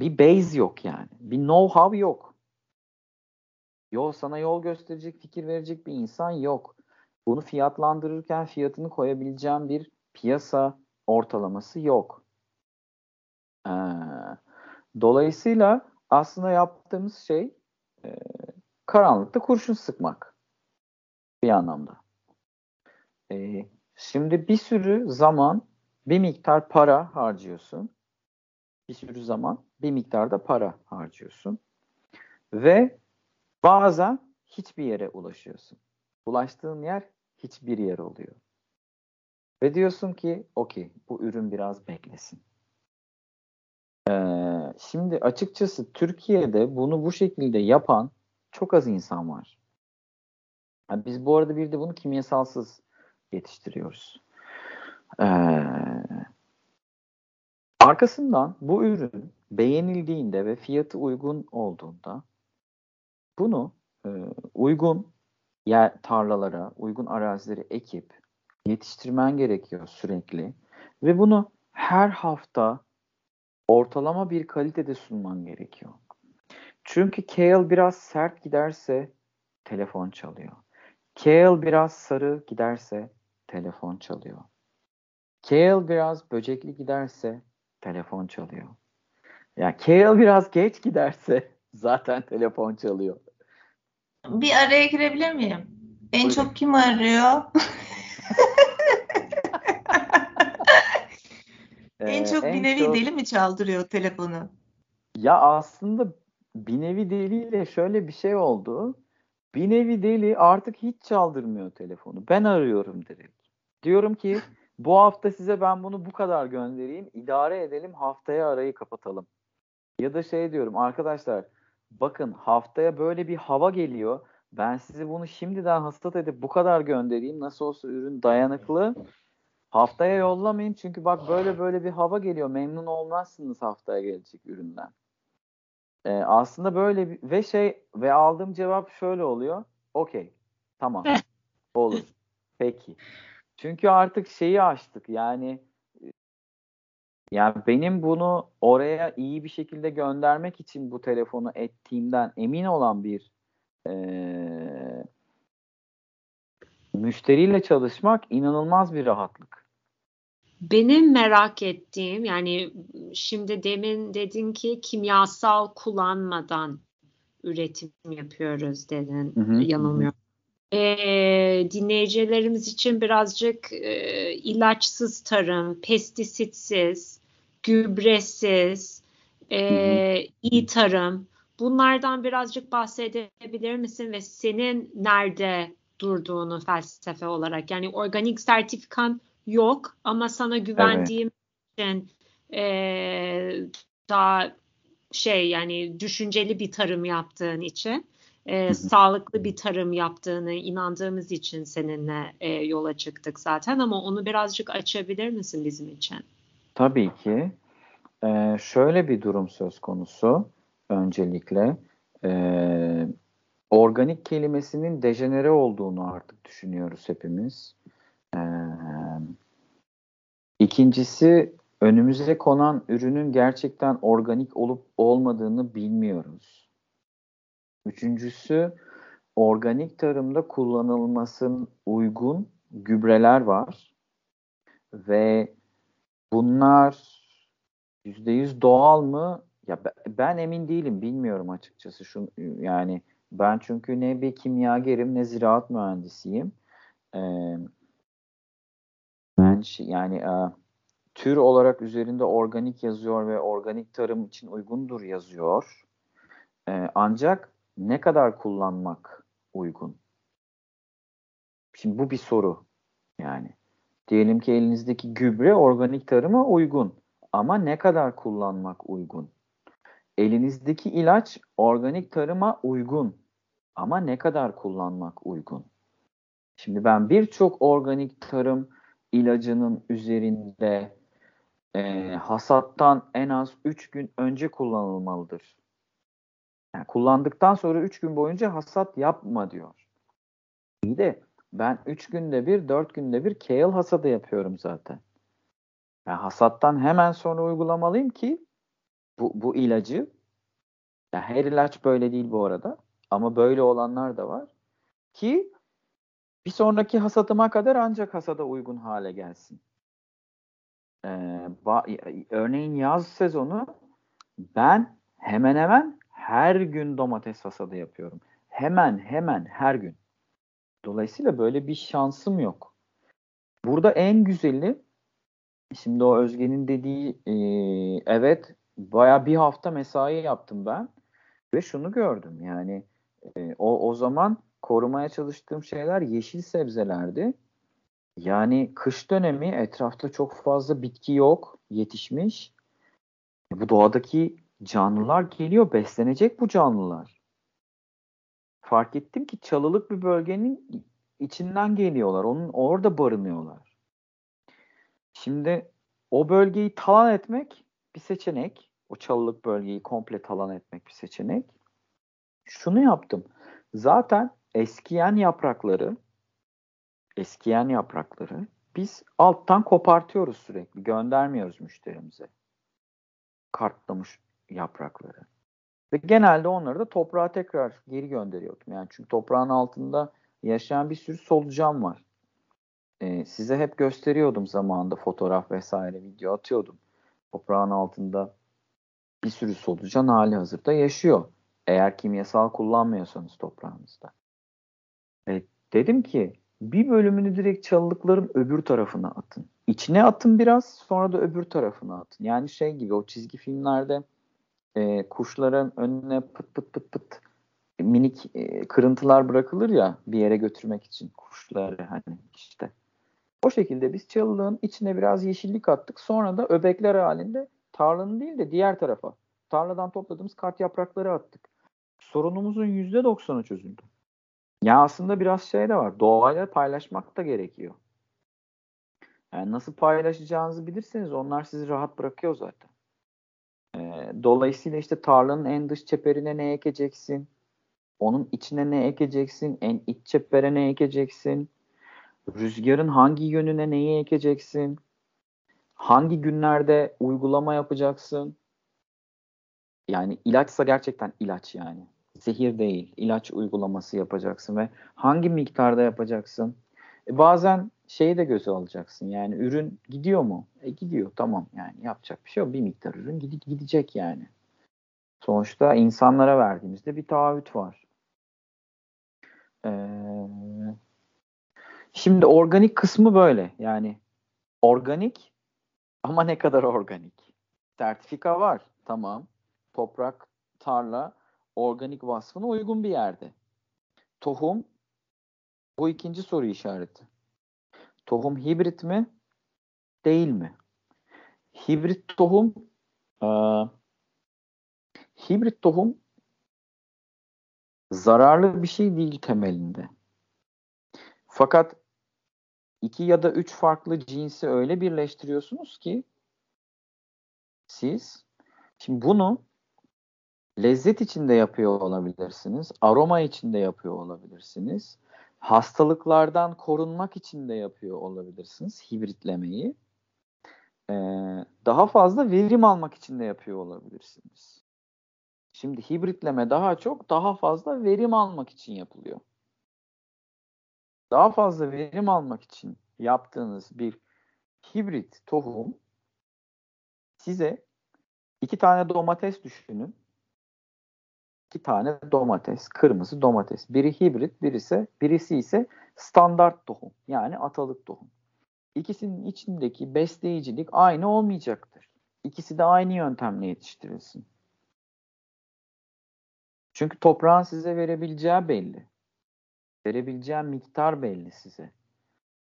Bir base yok yani. Bir know-how yok. Yol, sana yol gösterecek, fikir verecek bir insan yok. Bunu fiyatlandırırken fiyatını koyabileceğim bir piyasa ortalaması yok. Ee, dolayısıyla aslında yaptığımız şey e, karanlıkta kurşun sıkmak bir anlamda. Ee, şimdi bir sürü zaman, bir miktar para harcıyorsun. Bir sürü zaman, bir miktar da para harcıyorsun. Ve bazen hiçbir yere ulaşıyorsun. Ulaştığın yer hiçbir yer oluyor. Ve diyorsun ki okey, bu ürün biraz beklesin. Ee, şimdi açıkçası Türkiye'de bunu bu şekilde yapan çok az insan var. Yani biz bu arada bir de bunu kimyasalsız yetiştiriyoruz. Ee, arkasından bu ürün beğenildiğinde ve fiyatı uygun olduğunda bunu e, uygun yer, tarlalara, uygun arazileri ekip yetiştirmen gerekiyor sürekli. Ve bunu her hafta ortalama bir kalitede sunman gerekiyor. Çünkü kale biraz sert giderse telefon çalıyor. Kale biraz sarı giderse telefon çalıyor. Kale biraz böcekli giderse telefon çalıyor. Yani kale biraz geç giderse zaten telefon çalıyor. Bir araya girebilir miyim? En Buyurun. Çok kim arıyor? En çok en bir nevi çok... deli mi çaldırıyor telefonu? Ya aslında bir nevi deliyle şöyle bir şey oldu. Bir nevi deli artık hiç çaldırmıyor telefonu. Ben arıyorum direkt. Diyorum ki bu hafta size ben bunu bu kadar göndereyim. İdare edelim, haftaya arayı kapatalım. Ya da şey diyorum arkadaşlar, bakın haftaya böyle bir hava geliyor. Ben size bunu şimdiden hasat edip bu kadar göndereyim. Nasıl olsa ürün dayanıklı. Haftaya yollamayın çünkü bak böyle böyle bir hava geliyor. Memnun olmazsınız haftaya gelecek üründen. Ee, aslında böyle bir, ve şey ve aldığım cevap şöyle oluyor. Okey. Tamam. Olur. Peki. Çünkü artık şeyi açtık. Yani yani benim bunu oraya iyi bir şekilde göndermek için bu telefonu ettiğimden emin olan bir ee, müşteriyle çalışmak inanılmaz bir rahatlık. Benim merak ettiğim, yani şimdi demin dedin ki kimyasal kullanmadan üretim yapıyoruz dedin, hı hı, yanılmıyorum. Hı. E, dinleyicilerimiz için birazcık e, ilaçsız tarım, pestisitsiz, gübresiz, e, hı hı, iyi tarım, bunlardan birazcık bahsedebilir misin ve senin nerede durduğunu felsefe olarak? Yani organik sertifikan yok ama sana güvendiğim, evet, için e, daha şey yani düşünceli bir tarım yaptığın için, e, sağlıklı bir tarım yaptığını inandığımız için seninle e, yola çıktık zaten, ama onu birazcık açabilir misin bizim için? Tabii ki. Ee, şöyle bir durum söz konusu öncelikle. Ee, Organik kelimesinin dejenere olduğunu artık düşünüyoruz hepimiz. Ee, ikincisi, önümüze konan ürünün gerçekten organik olup olmadığını bilmiyoruz. Üçüncüsü, organik tarımda kullanılmasının uygun gübreler var. Ve bunlar yüzde yüz doğal mı? Ya ben emin değilim, bilmiyorum açıkçası. Şu, yani ben çünkü ne bir kimyagerim ne ziraat mühendisiyim. Ee, ben şey, yani e, tür olarak üzerinde organik yazıyor ve organik tarım için uygundur yazıyor. Ee, ancak ne kadar kullanmak uygun? Şimdi bu bir soru. Yani diyelim ki elinizdeki gübre organik tarıma uygun ama ne kadar kullanmak uygun? Elinizdeki ilaç organik tarıma uygun ama ne kadar kullanmak uygun? Şimdi ben birçok organik tarım ilacının üzerinde e, hasattan en az üç gün önce kullanılmalıdır Yani kullandıktan sonra üç gün boyunca hasat yapma diyor. İyi de ben üç günde bir, dört günde bir kale hasadı yapıyorum zaten. Yani hasattan hemen sonra uygulamalıyım ki bu, bu ilacı, yani her ilaç böyle değil bu arada ama böyle olanlar da var ki bir sonraki hasatıma kadar ancak hasada uygun hale gelsin. Ee, ba- örneğin yaz sezonu ben hemen hemen her gün domates hasadı yapıyorum. Hemen hemen her gün. Dolayısıyla böyle bir şansım yok. Burada en güzeli, şimdi o Özge'nin dediği e, evet bayağı bir hafta mesai yaptım ben ve şunu gördüm yani e, o o zaman korumaya çalıştığım şeyler yeşil sebzelerdi. Yani kış dönemi etrafta çok fazla bitki yok, yetişmiş. Bu doğadaki canlılar geliyor, beslenecek bu canlılar. Fark ettim ki çalılık bir bölgenin içinden geliyorlar. Onun orada barınıyorlar. Şimdi o bölgeyi talan etmek bir seçenek. O çalılık bölgeyi komple talan etmek bir seçenek. Şunu yaptım. Zaten eskiyen yaprakları eskiyen yaprakları biz alttan kopartıyoruz sürekli. Göndermiyoruz müşterimize. Kartlamış yaprakları. Ve genelde onları da toprağa tekrar geri gönderiyordum. Yani çünkü toprağın altında yaşayan bir sürü solucan var. Ee, size hep gösteriyordum zamanında, fotoğraf vesaire video atıyordum. Toprağın altında bir sürü solucan hali hazırda yaşıyor. Eğer kimyasal kullanmıyorsanız toprağınızda. E, dedim ki bir bölümünü direkt çalılıkların öbür tarafına atın. İçine atın biraz, sonra da öbür tarafına atın. Yani şey gibi o çizgi filmlerde e, kuşların önüne pıt pıt pıt pıt minik e, kırıntılar bırakılır ya bir yere götürmek için kuşları, hani işte. O şekilde biz çalılığın içine biraz yeşillik attık. Sonra da öbekler halinde tarlanın değil de diğer tarafa, tarladan topladığımız kart yaprakları attık. Sorunumuzun yüzde doksanı çözüldü. Ya aslında biraz şey de var. Doğayla paylaşmak da gerekiyor. Yani nasıl paylaşacağınızı bilirseniz onlar sizi rahat bırakıyor zaten. Ee, dolayısıyla işte tarlanın en dış çeperine ne ekeceksin? Onun içine ne ekeceksin? En iç çepere ne ekeceksin? Rüzgarın hangi yönüne neyi ekeceksin? Hangi günlerde uygulama yapacaksın? Yani ilaçsa gerçekten ilaç yani. Zehir değil, ilaç uygulaması yapacaksın ve hangi miktarda yapacaksın? E bazen şeyi de göze alacaksın. Yani ürün gidiyor mu? E gidiyor, tamam, yani yapacak bir şey yok. Bir miktar ürün gidecek yani. Sonuçta insanlara verdiğimizde bir taahhüt var. Ee, şimdi organik kısmı böyle. Yani organik ama ne kadar organik? Sertifika var, tamam. Toprak, tarla organik vasfına uygun bir yerde. Tohum, bu ikinci soru işareti. Tohum hibrit mi? Değil mi? Hibrit tohum e, hibrit tohum zararlı bir şey değil temelinde. Fakat iki ya da üç farklı cinsi öyle birleştiriyorsunuz ki siz şimdi bunu lezzet içinde yapıyor olabilirsiniz. Aroma içinde yapıyor olabilirsiniz. Hastalıklardan korunmak için de yapıyor olabilirsiniz hibritlemeyi. Ee, daha fazla verim almak için de yapıyor olabilirsiniz. Şimdi hibritleme daha çok daha fazla verim almak için yapılıyor. Daha fazla verim almak için yaptığınız bir hibrit tohum size iki tane domates düşünün. İki tane domates, kırmızı domates. Biri hibrit, birisi, birisi ise standart tohum. Yani atalık tohum. İkisinin içindeki besleyicilik aynı olmayacaktır. İkisi de aynı yöntemle yetiştirilsin. Çünkü toprağın size verebileceği belli. Verebileceği miktar belli size.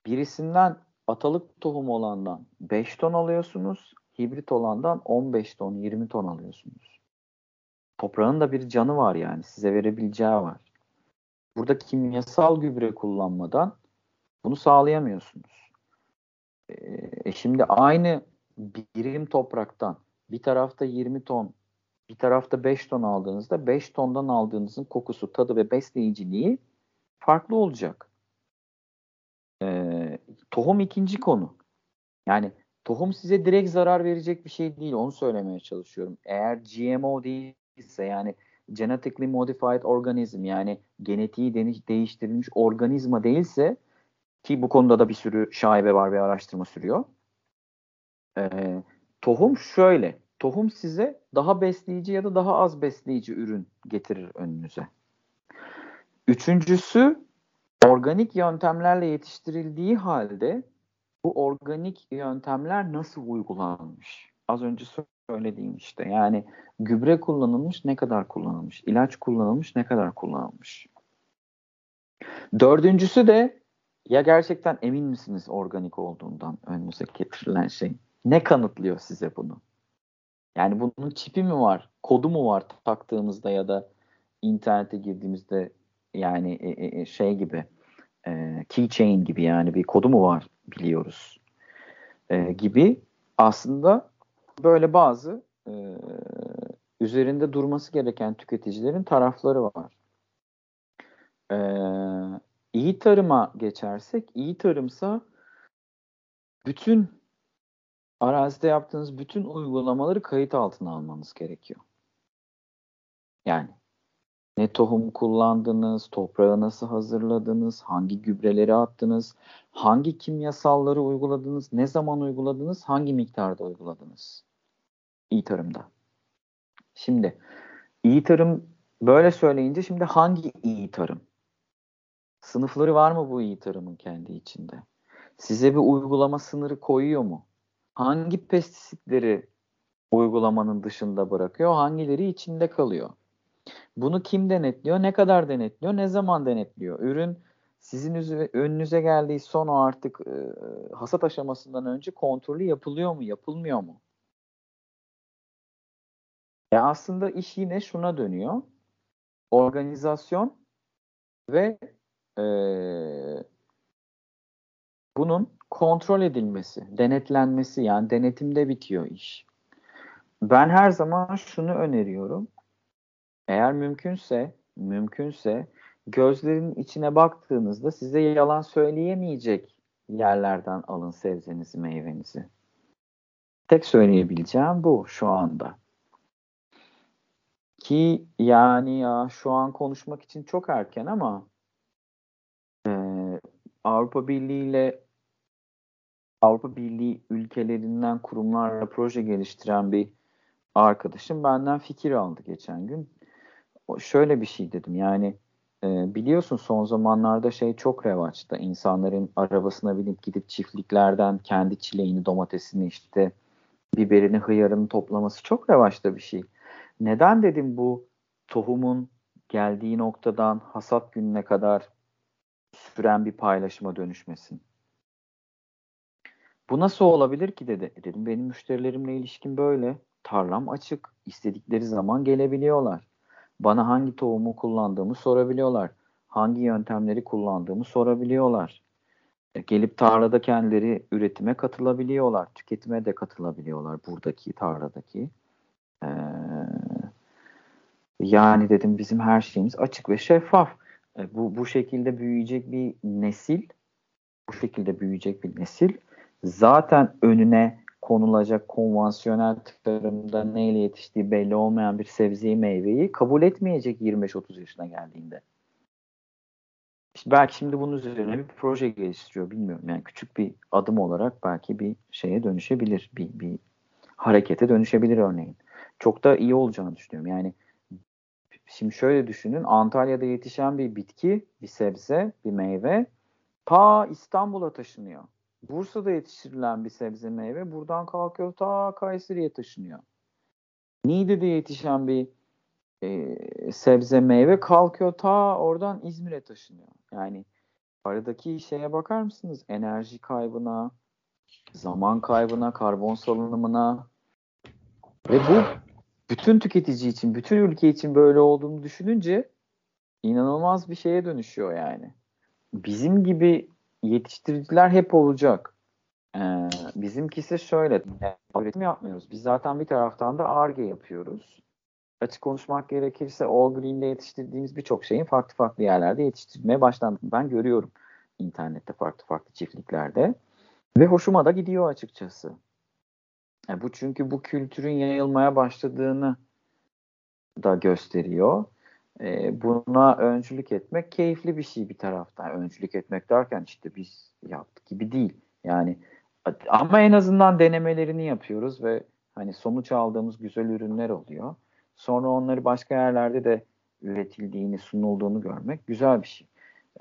Birisinden, atalık tohum olandan beş ton alıyorsunuz. Hibrit olandan on beş ton, yirmi ton alıyorsunuz. Toprağın da bir canı var yani. Size verebileceği var. Burada kimyasal gübre kullanmadan bunu sağlayamıyorsunuz. E şimdi aynı birim topraktan bir tarafta yirmi ton bir tarafta beş ton aldığınızda beş tondan aldığınızın kokusu, tadı ve besleyiciliği farklı olacak. Ee, tohum ikinci konu. Yani tohum size direkt zarar verecek bir şey değil. Onu söylemeye çalışıyorum. Eğer G M O değilse, yani genetically modified organism, yani genetiği değiştirilmiş organizma değilse, ki bu konuda da bir sürü şaibe var ve araştırma sürüyor. Ee, tohum şöyle. Tohum size daha besleyici ya da daha az besleyici ürün getirir önünüze. Üçüncüsü, organik yöntemlerle yetiştirildiği halde bu organik yöntemler nasıl uygulanmış? Az önce söylediğim işte, yani gübre kullanılmış, ne kadar kullanılmış? İlaç kullanılmış, ne kadar kullanılmış? Dördüncüsü de, ya gerçekten emin misiniz organik olduğundan önünüze getirilen şey? Ne kanıtlıyor size bunu? Yani bunun çipi mi var, kodu mu var taktığımızda ya da internete girdiğimizde, yani e, e, şey gibi, e, keychain gibi, yani bir kodu mu var biliyoruz e, gibi. Aslında böyle bazı e, üzerinde durması gereken tüketicilerin tarafları var. E, iyi tarıma geçersek, iyi tarımsa bütün arazide yaptığınız bütün uygulamaları kayıt altına almanız gerekiyor. Yani ne tohum kullandınız, toprağı nasıl hazırladınız, hangi gübreleri attınız, hangi kimyasalları uyguladınız, ne zaman uyguladınız, hangi miktarda uyguladınız. İyi tarımda. Şimdi iyi tarım böyle söyleyince, şimdi hangi iyi tarım? Sınıfları var mı bu iyi tarımın kendi içinde? Size bir uygulama sınırı koyuyor mu? Hangi pestisitleri uygulamanın dışında bırakıyor, hangileri içinde kalıyor? Bunu kim denetliyor, ne kadar denetliyor, ne zaman denetliyor? Ürün sizin önünüze geldiği son, o artık e, hasat aşamasından önce kontrolü yapılıyor mu, yapılmıyor mu? E aslında iş yine şuna dönüyor. Organizasyon ve e, bunun kontrol edilmesi, denetlenmesi, yani denetimde bitiyor iş. Ben her zaman şunu öneriyorum. Eğer mümkünse, mümkünse gözlerin içine baktığınızda size yalan söyleyemeyecek yerlerden alın sebzenizi, meyvenizi. Tek söyleyebileceğim bu şu anda. Ki yani ya şu an konuşmak için çok erken ama e, Avrupa Birliği ile Avrupa Birliği ülkelerinden kurumlarla proje geliştiren bir arkadaşım benden fikir aldı geçen gün. Şöyle bir şey dedim, yani e, biliyorsun son zamanlarda şey çok revaçta. İnsanların arabasına binip gidip çiftliklerden kendi çileğini, domatesini, işte biberini, hıyarını toplaması çok revaçta bir şey. Neden dedim bu tohumun geldiği noktadan hasat gününe kadar süren bir paylaşıma dönüşmesin? Bu nasıl olabilir ki dedi. Dedim benim müşterilerimle ilişkim böyle. Tarlam açık. İstedikleri zaman gelebiliyorlar. Bana hangi tohumu kullandığımı sorabiliyorlar. Hangi yöntemleri kullandığımı sorabiliyorlar. E, gelip tarlada kendileri üretime katılabiliyorlar. Tüketime de katılabiliyorlar buradaki, tarladaki. Ee, yani dedim bizim her şeyimiz açık ve şeffaf. E, bu, bu şekilde büyüyecek bir nesil, bu şekilde büyüyecek bir nesil zaten önüne konulacak konvansiyonel tarımda neyle yetiştiği belli olmayan bir sebzeyi, meyveyi kabul etmeyecek yirmi beş otuz yaşına geldiğinde. İşte belki şimdi bunun üzerine bir proje geliştiriyor, bilmiyorum. Yani küçük bir adım olarak belki bir şeye dönüşebilir, bir, bir harekete dönüşebilir örneğin. Çok da iyi olacağını düşünüyorum. Yani şimdi şöyle düşünün, Antalya'da yetişen bir bitki, bir sebze, bir meyve ta İstanbul'a taşınıyor. Bursa'da yetiştirilen bir sebze meyve buradan kalkıyor ta Kayseri'ye taşınıyor. Niğde'de yetişen bir e, sebze meyve kalkıyor ta oradan İzmir'e taşınıyor. Yani aradaki şeye bakar mısınız? Enerji kaybına, zaman kaybına, karbon salınımına ve bu bütün tüketici için, bütün ülke için böyle olduğunu düşününce inanılmaz bir şeye dönüşüyor yani. Bizim gibi yetiştiriciler hep olacak. Ee, bizimkisi şöyle. Üretim yapmıyoruz. Biz zaten bir taraftan da Ar-Ge yapıyoruz. açık konuşmak gerekirse All Green'de yetiştirdiğimiz birçok şeyin farklı farklı yerlerde yetiştirmeye başlandığını ben görüyorum. İnternette farklı farklı çiftliklerde. Ve hoşuma da gidiyor açıkçası. Yani bu çünkü bu kültürün yayılmaya başladığını da gösteriyor. E, buna öncülük etmek keyifli bir şey bir taraftan. Öncülük etmek derken işte biz yaptık gibi değil. Yani ama en azından denemelerini yapıyoruz ve hani sonuç aldığımız güzel ürünler oluyor. Sonra onları başka yerlerde de üretildiğini, sunulduğunu görmek güzel bir şey.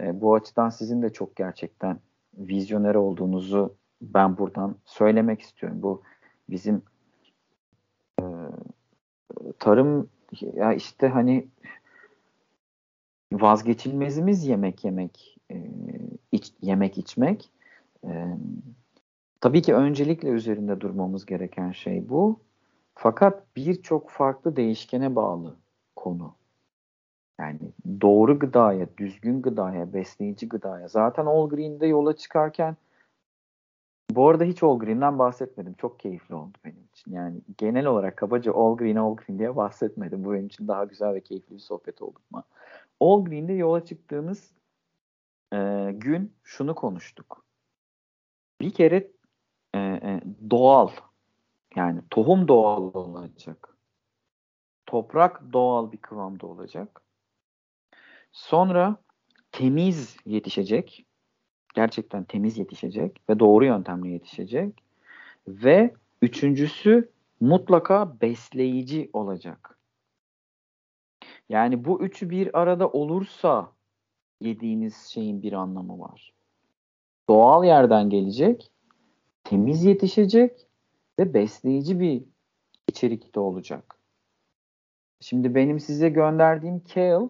E, bu açıdan sizin de çok gerçekten vizyoner olduğunuzu ben buradan söylemek istiyorum. Bu bizim e, tarım ya işte hani vazgeçilmezimiz yemek yemek, e, iç, yemek içmek. E, tabii ki öncelikle üzerinde durmamız gereken şey bu. Fakat birçok farklı değişkene bağlı konu. Yani doğru gıdaya, düzgün gıdaya, besleyici gıdaya. Zaten All Green'de yola çıkarken, bu arada hiç All Green'den bahsetmedim. Çok keyifli oldu benim için. Yani genel olarak kabaca All Green, All Green diye bahsetmedim. Bu benim için daha güzel ve keyifli bir sohbet oldu. All Green'de yola çıktığımız e, gün şunu konuştuk. Bir kere e, e, doğal, yani tohum doğal olacak. Toprak doğal bir kıvamda olacak. Sonra temiz yetişecek. Gerçekten temiz yetişecek ve doğru yöntemle yetişecek. Ve üçüncüsü mutlaka besleyici olacak. Yani bu üçü bir arada olursa yediğiniz şeyin bir anlamı var. Doğal yerden gelecek, temiz yetişecek ve besleyici bir içerikte olacak. Şimdi benim size gönderdiğim kale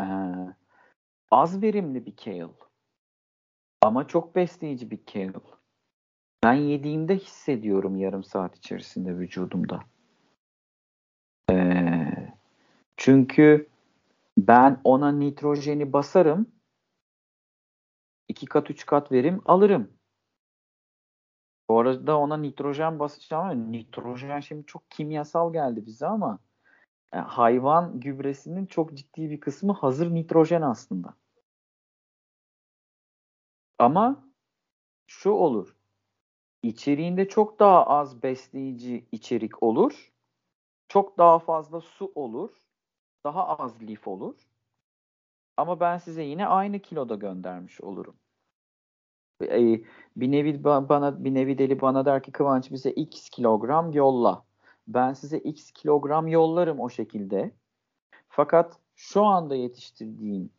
ee, az verimli bir kale ama çok besleyici bir kale. Ben yediğimde hissediyorum yarım saat içerisinde vücudumda. Ee, çünkü ben ona nitrojeni basarım, iki kat üç kat verim alırım. Bu arada ona nitrojen basacağım ama nitrojen şimdi çok kimyasal geldi bize ama yani hayvan gübresinin çok ciddi bir kısmı hazır nitrojen aslında. Ama şu olur, içeriğinde çok daha az besleyici içerik olur, çok daha fazla su olur, daha az lif olur ama ben size yine aynı kiloda göndermiş olurum. Bir nevi bana bir nevi deli bana der ki Kıvanç bize x kilogram yolla. Ben size x kilogram yollarım o şekilde. Fakat şu anda yetiştirdiğim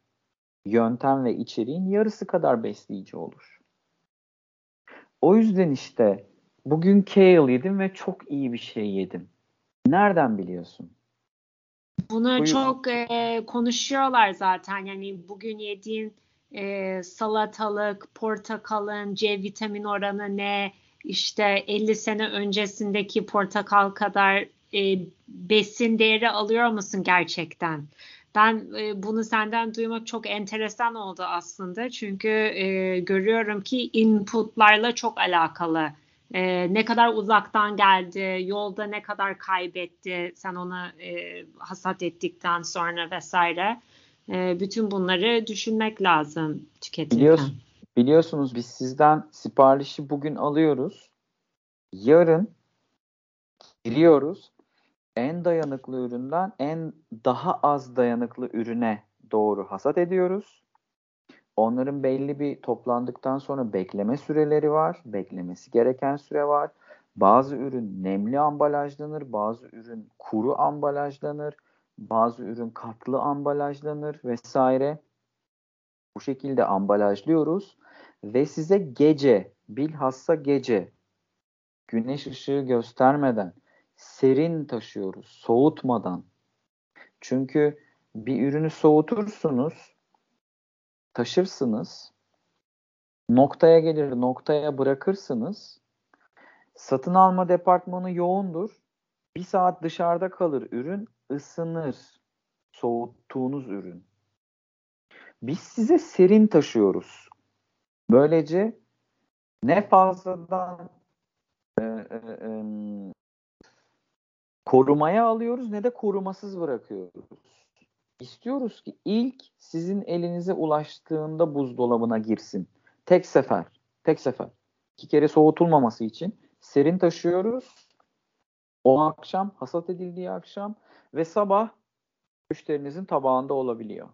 yöntem ve içeriğin yarısı kadar besleyici olur. O yüzden işte bugün kale yedim ve çok iyi bir şey yedim. Nereden biliyorsun? Bunu Buyur. Çok e, konuşuyorlar zaten. Yani bugün yediğin E, salatalık, portakalın C vitamin oranı ne, işte elli sene öncesindeki portakal kadar e, besin değeri alıyor musun gerçekten? Ben e, bunu senden duymak çok enteresan oldu aslında. Çünkü e, görüyorum ki inputlarla çok alakalı. E, ne kadar uzaktan geldi, yolda ne kadar kaybetti, sen onu e, hasat ettikten sonra vesaire. Bütün bunları düşünmek lazım tüketimden. Biliyorsun, biliyorsunuz biz sizden siparişi bugün alıyoruz. Yarın giriyoruz. En dayanıklı üründen en daha az dayanıklı ürüne doğru hasat ediyoruz. Onların belli bir toplandıktan sonra bekleme süreleri var. Beklemesi gereken süre var. Bazı ürün nemli ambalajlanır. Bazı ürün kuru ambalajlanır. Bazı ürün katlı ambalajlanır vesaire. Bu şekilde ambalajlıyoruz ve size gece, bilhassa gece güneş ışığı göstermeden, serin taşıyoruz, soğutmadan. Çünkü bir ürünü soğutursunuz, taşırsınız, noktaya gelir, noktaya bırakırsınız. Satın alma departmanı yoğundur. Bir saat dışarıda kalır ürün. Isınır soğuttuğunuz ürün. Biz size serin taşıyoruz. Böylece ne fazladan e, e, e, korumaya alıyoruz ne de korumasız bırakıyoruz. İstiyoruz ki ilk sizin elinize ulaştığında buzdolabına girsin. Tek sefer, tek sefer. İki kere soğutulmaması için serin taşıyoruz. O akşam, hasat edildiği akşam ve sabah müşterinizin tabağında olabiliyor.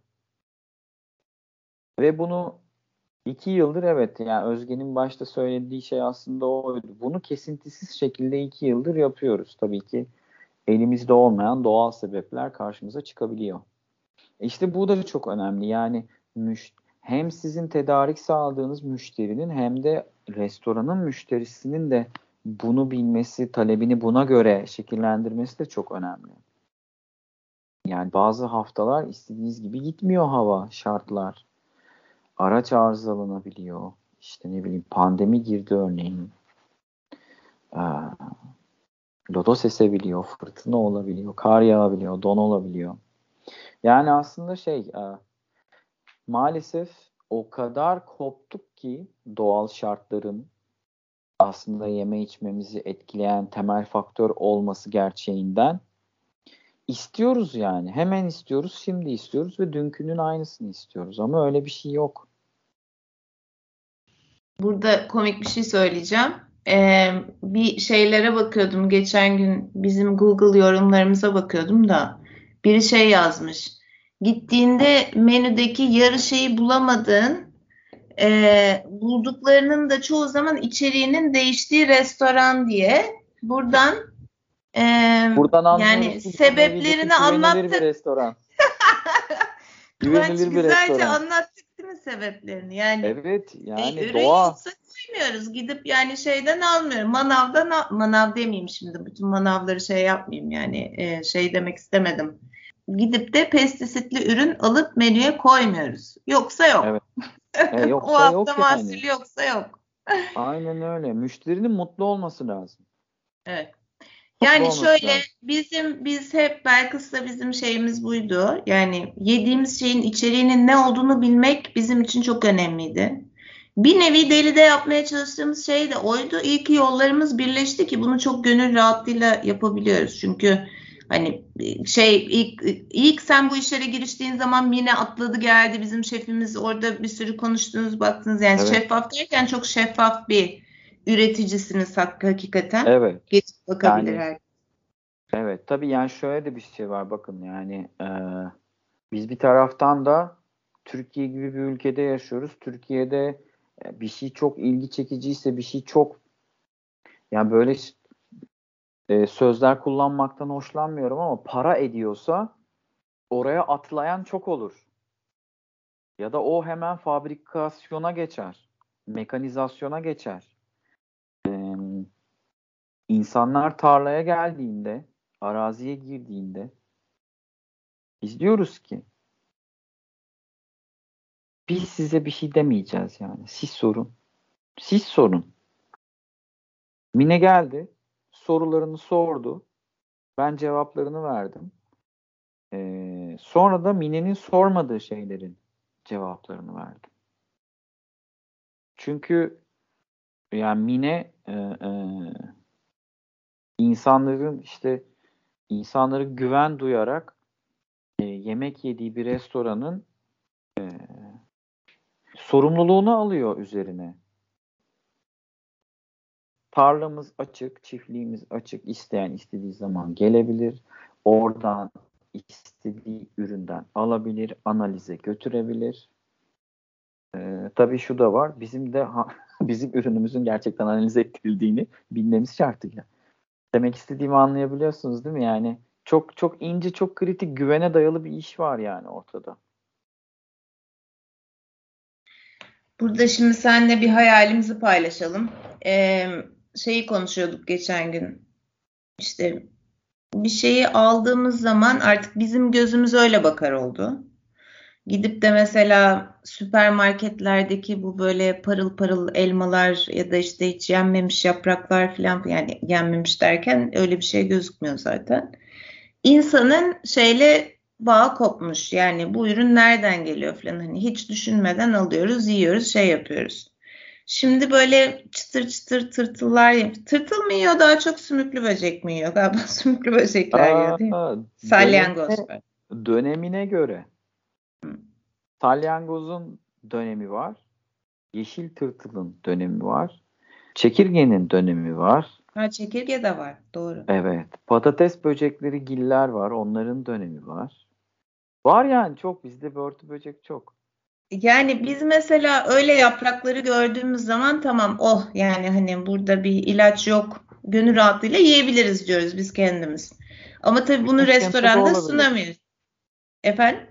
Ve bunu iki yıldır evet, yani Özge'nin başta söylediği şey aslında oydu. Bunu kesintisiz şekilde iki yıldır yapıyoruz. Tabii ki elimizde olmayan doğal sebepler karşımıza çıkabiliyor. İşte bu da çok önemli. Yani müş- hem sizin tedarik sağladığınız müşterinin hem de restoranın müşterisinin de bunu bilmesi, talebini buna göre şekillendirmesi de çok önemli. Yani bazı haftalar istediğiniz gibi gitmiyor hava, şartlar. Araç arızalanabiliyor. İşte ne bileyim pandemi girdi örneğin. Ee, lodos esebiliyor, fırtına olabiliyor, kar yağabiliyor, don olabiliyor. Yani aslında şey e, maalesef o kadar koptuk ki doğal şartların aslında yeme içmemizi etkileyen temel faktör olması gerçeğinden istiyoruz yani. Hemen istiyoruz, şimdi istiyoruz ve dünkünün aynısını istiyoruz ama öyle bir şey yok. Burada komik bir şey söyleyeceğim. Ee, bir şeylere bakıyordum. Geçen gün bizim Google yorumlarımıza bakıyordum da biri şey yazmış. Gittiğinde menüdeki yarı şeyi bulamadığın, e, bulduklarının da çoğu zaman içeriğinin değiştiği restoran diye. Buradan e, buradan yani sebeplerini anlattık. Bir restoran. Güvenilir bir restoran. Güzelce anlattık değil mi sebeplerini? Yani evet, yani e, doğa. Bilmiyoruz. Gidip yani şeyden almıyorum. Manavdan al- manav demeyeyim şimdi. Bütün manavları şey yapmayayım yani e, şey demek istemedim. Gidip de pestisitli ürün alıp menüye koymuyoruz. Yoksa yok. Evet. E, yoksa o hafta yok mahsul yani. Yoksa yok. Aynen öyle. Müşterinin mutlu olması lazım. Evet. Mutlu yani şöyle lazım. bizim biz hep Belkıs'la bizim şeyimiz buydu. Yani yediğimiz şeyin içeriğinin ne olduğunu bilmek bizim için çok önemliydi. Bir nevi delide yapmaya çalıştığımız şey de oydu. İyi ki yollarımız birleşti ki bunu çok gönül rahatlığıyla yapabiliyoruz. Çünkü hani şey ilk, ilk sen bu işlere giriştiğin zaman Mine atladı geldi. Bizim şefimiz orada bir sürü konuştunuz baktınız. Yani evet. Şeffaf derken çok şeffaf bir üreticisiniz hakikaten. Evet. Geçip bakabilir yani, herkes. Evet tabii yani şöyle de bir şey var bakın yani e, biz bir taraftan da Türkiye gibi bir ülkede yaşıyoruz. Türkiye'de bir şey çok ilgi çekiciyse bir şey çok yani böyle e, sözler kullanmaktan hoşlanmıyorum ama para ediyorsa oraya atlayan çok olur. Ya da o hemen fabrikasyona geçer. Mekanizasyona geçer. E, insanlar tarlaya geldiğinde, araziye girdiğinde biz diyoruz ki biz size bir şey demeyeceğiz yani. Siz sorun. Siz sorun. Mine geldi. Sorularını sordu. Ben cevaplarını verdim. Ee, sonra da Mine'nin sormadığı şeylerin cevaplarını verdim. Çünkü yani Mine e, e, insanların işte insanları güven duyarak e, yemek yediği bir restoranın e, sorumluluğunu alıyor üzerine. Tarlamız açık, çiftliğimiz açık. İsteyen istediği zaman gelebilir. Oradan istediği üründen alabilir, analize götürebilir. Ee, tabii şu da var. Bizim de ha, bizim ürünümüzün gerçekten analize edildiğini bilmemiz şartıyla. Demek istediğimi anlayabiliyorsunuz değil mi? Yani çok çok ince, çok kritik, güvene dayalı bir iş var yani ortada. Burada şimdi seninle bir hayalimizi paylaşalım. Ee, şeyi konuşuyorduk geçen gün. İşte bir şeyi aldığımız zaman artık bizim gözümüz öyle bakar oldu. Gidip de mesela süpermarketlerdeki bu böyle parıl parıl elmalar ya da işte hiç yenmemiş yapraklar falan yani yenmemiş derken öyle bir şey gözükmüyor zaten. İnsanın şeyle bağ kopmuş yani bu ürün nereden geliyor falan hani hiç düşünmeden alıyoruz yiyoruz şey yapıyoruz. Şimdi böyle çıtır çıtır tırtıllar yapıyor. Tırtıl mı yiyor, daha çok sümüklü böcek mi yiyor? Galiba sümüklü böcekler Aa, yiyor değil mi? Salyangoz. Dönemine göre. Hı. Salyangozun dönemi var. Yeşil tırtılın dönemi var. Çekirgenin dönemi var. Ha, çekirge de var. Doğru. Evet. Patates böcekleri, giller var. Onların dönemi var. Var yani çok. Bizde börtü böcek çok. Yani biz mesela öyle yaprakları gördüğümüz zaman tamam oh yani hani burada bir ilaç yok, gönül rahatlığıyla yiyebiliriz diyoruz biz kendimiz. Ama tabii bunu Güneş restoranda sunamıyoruz. Efendim?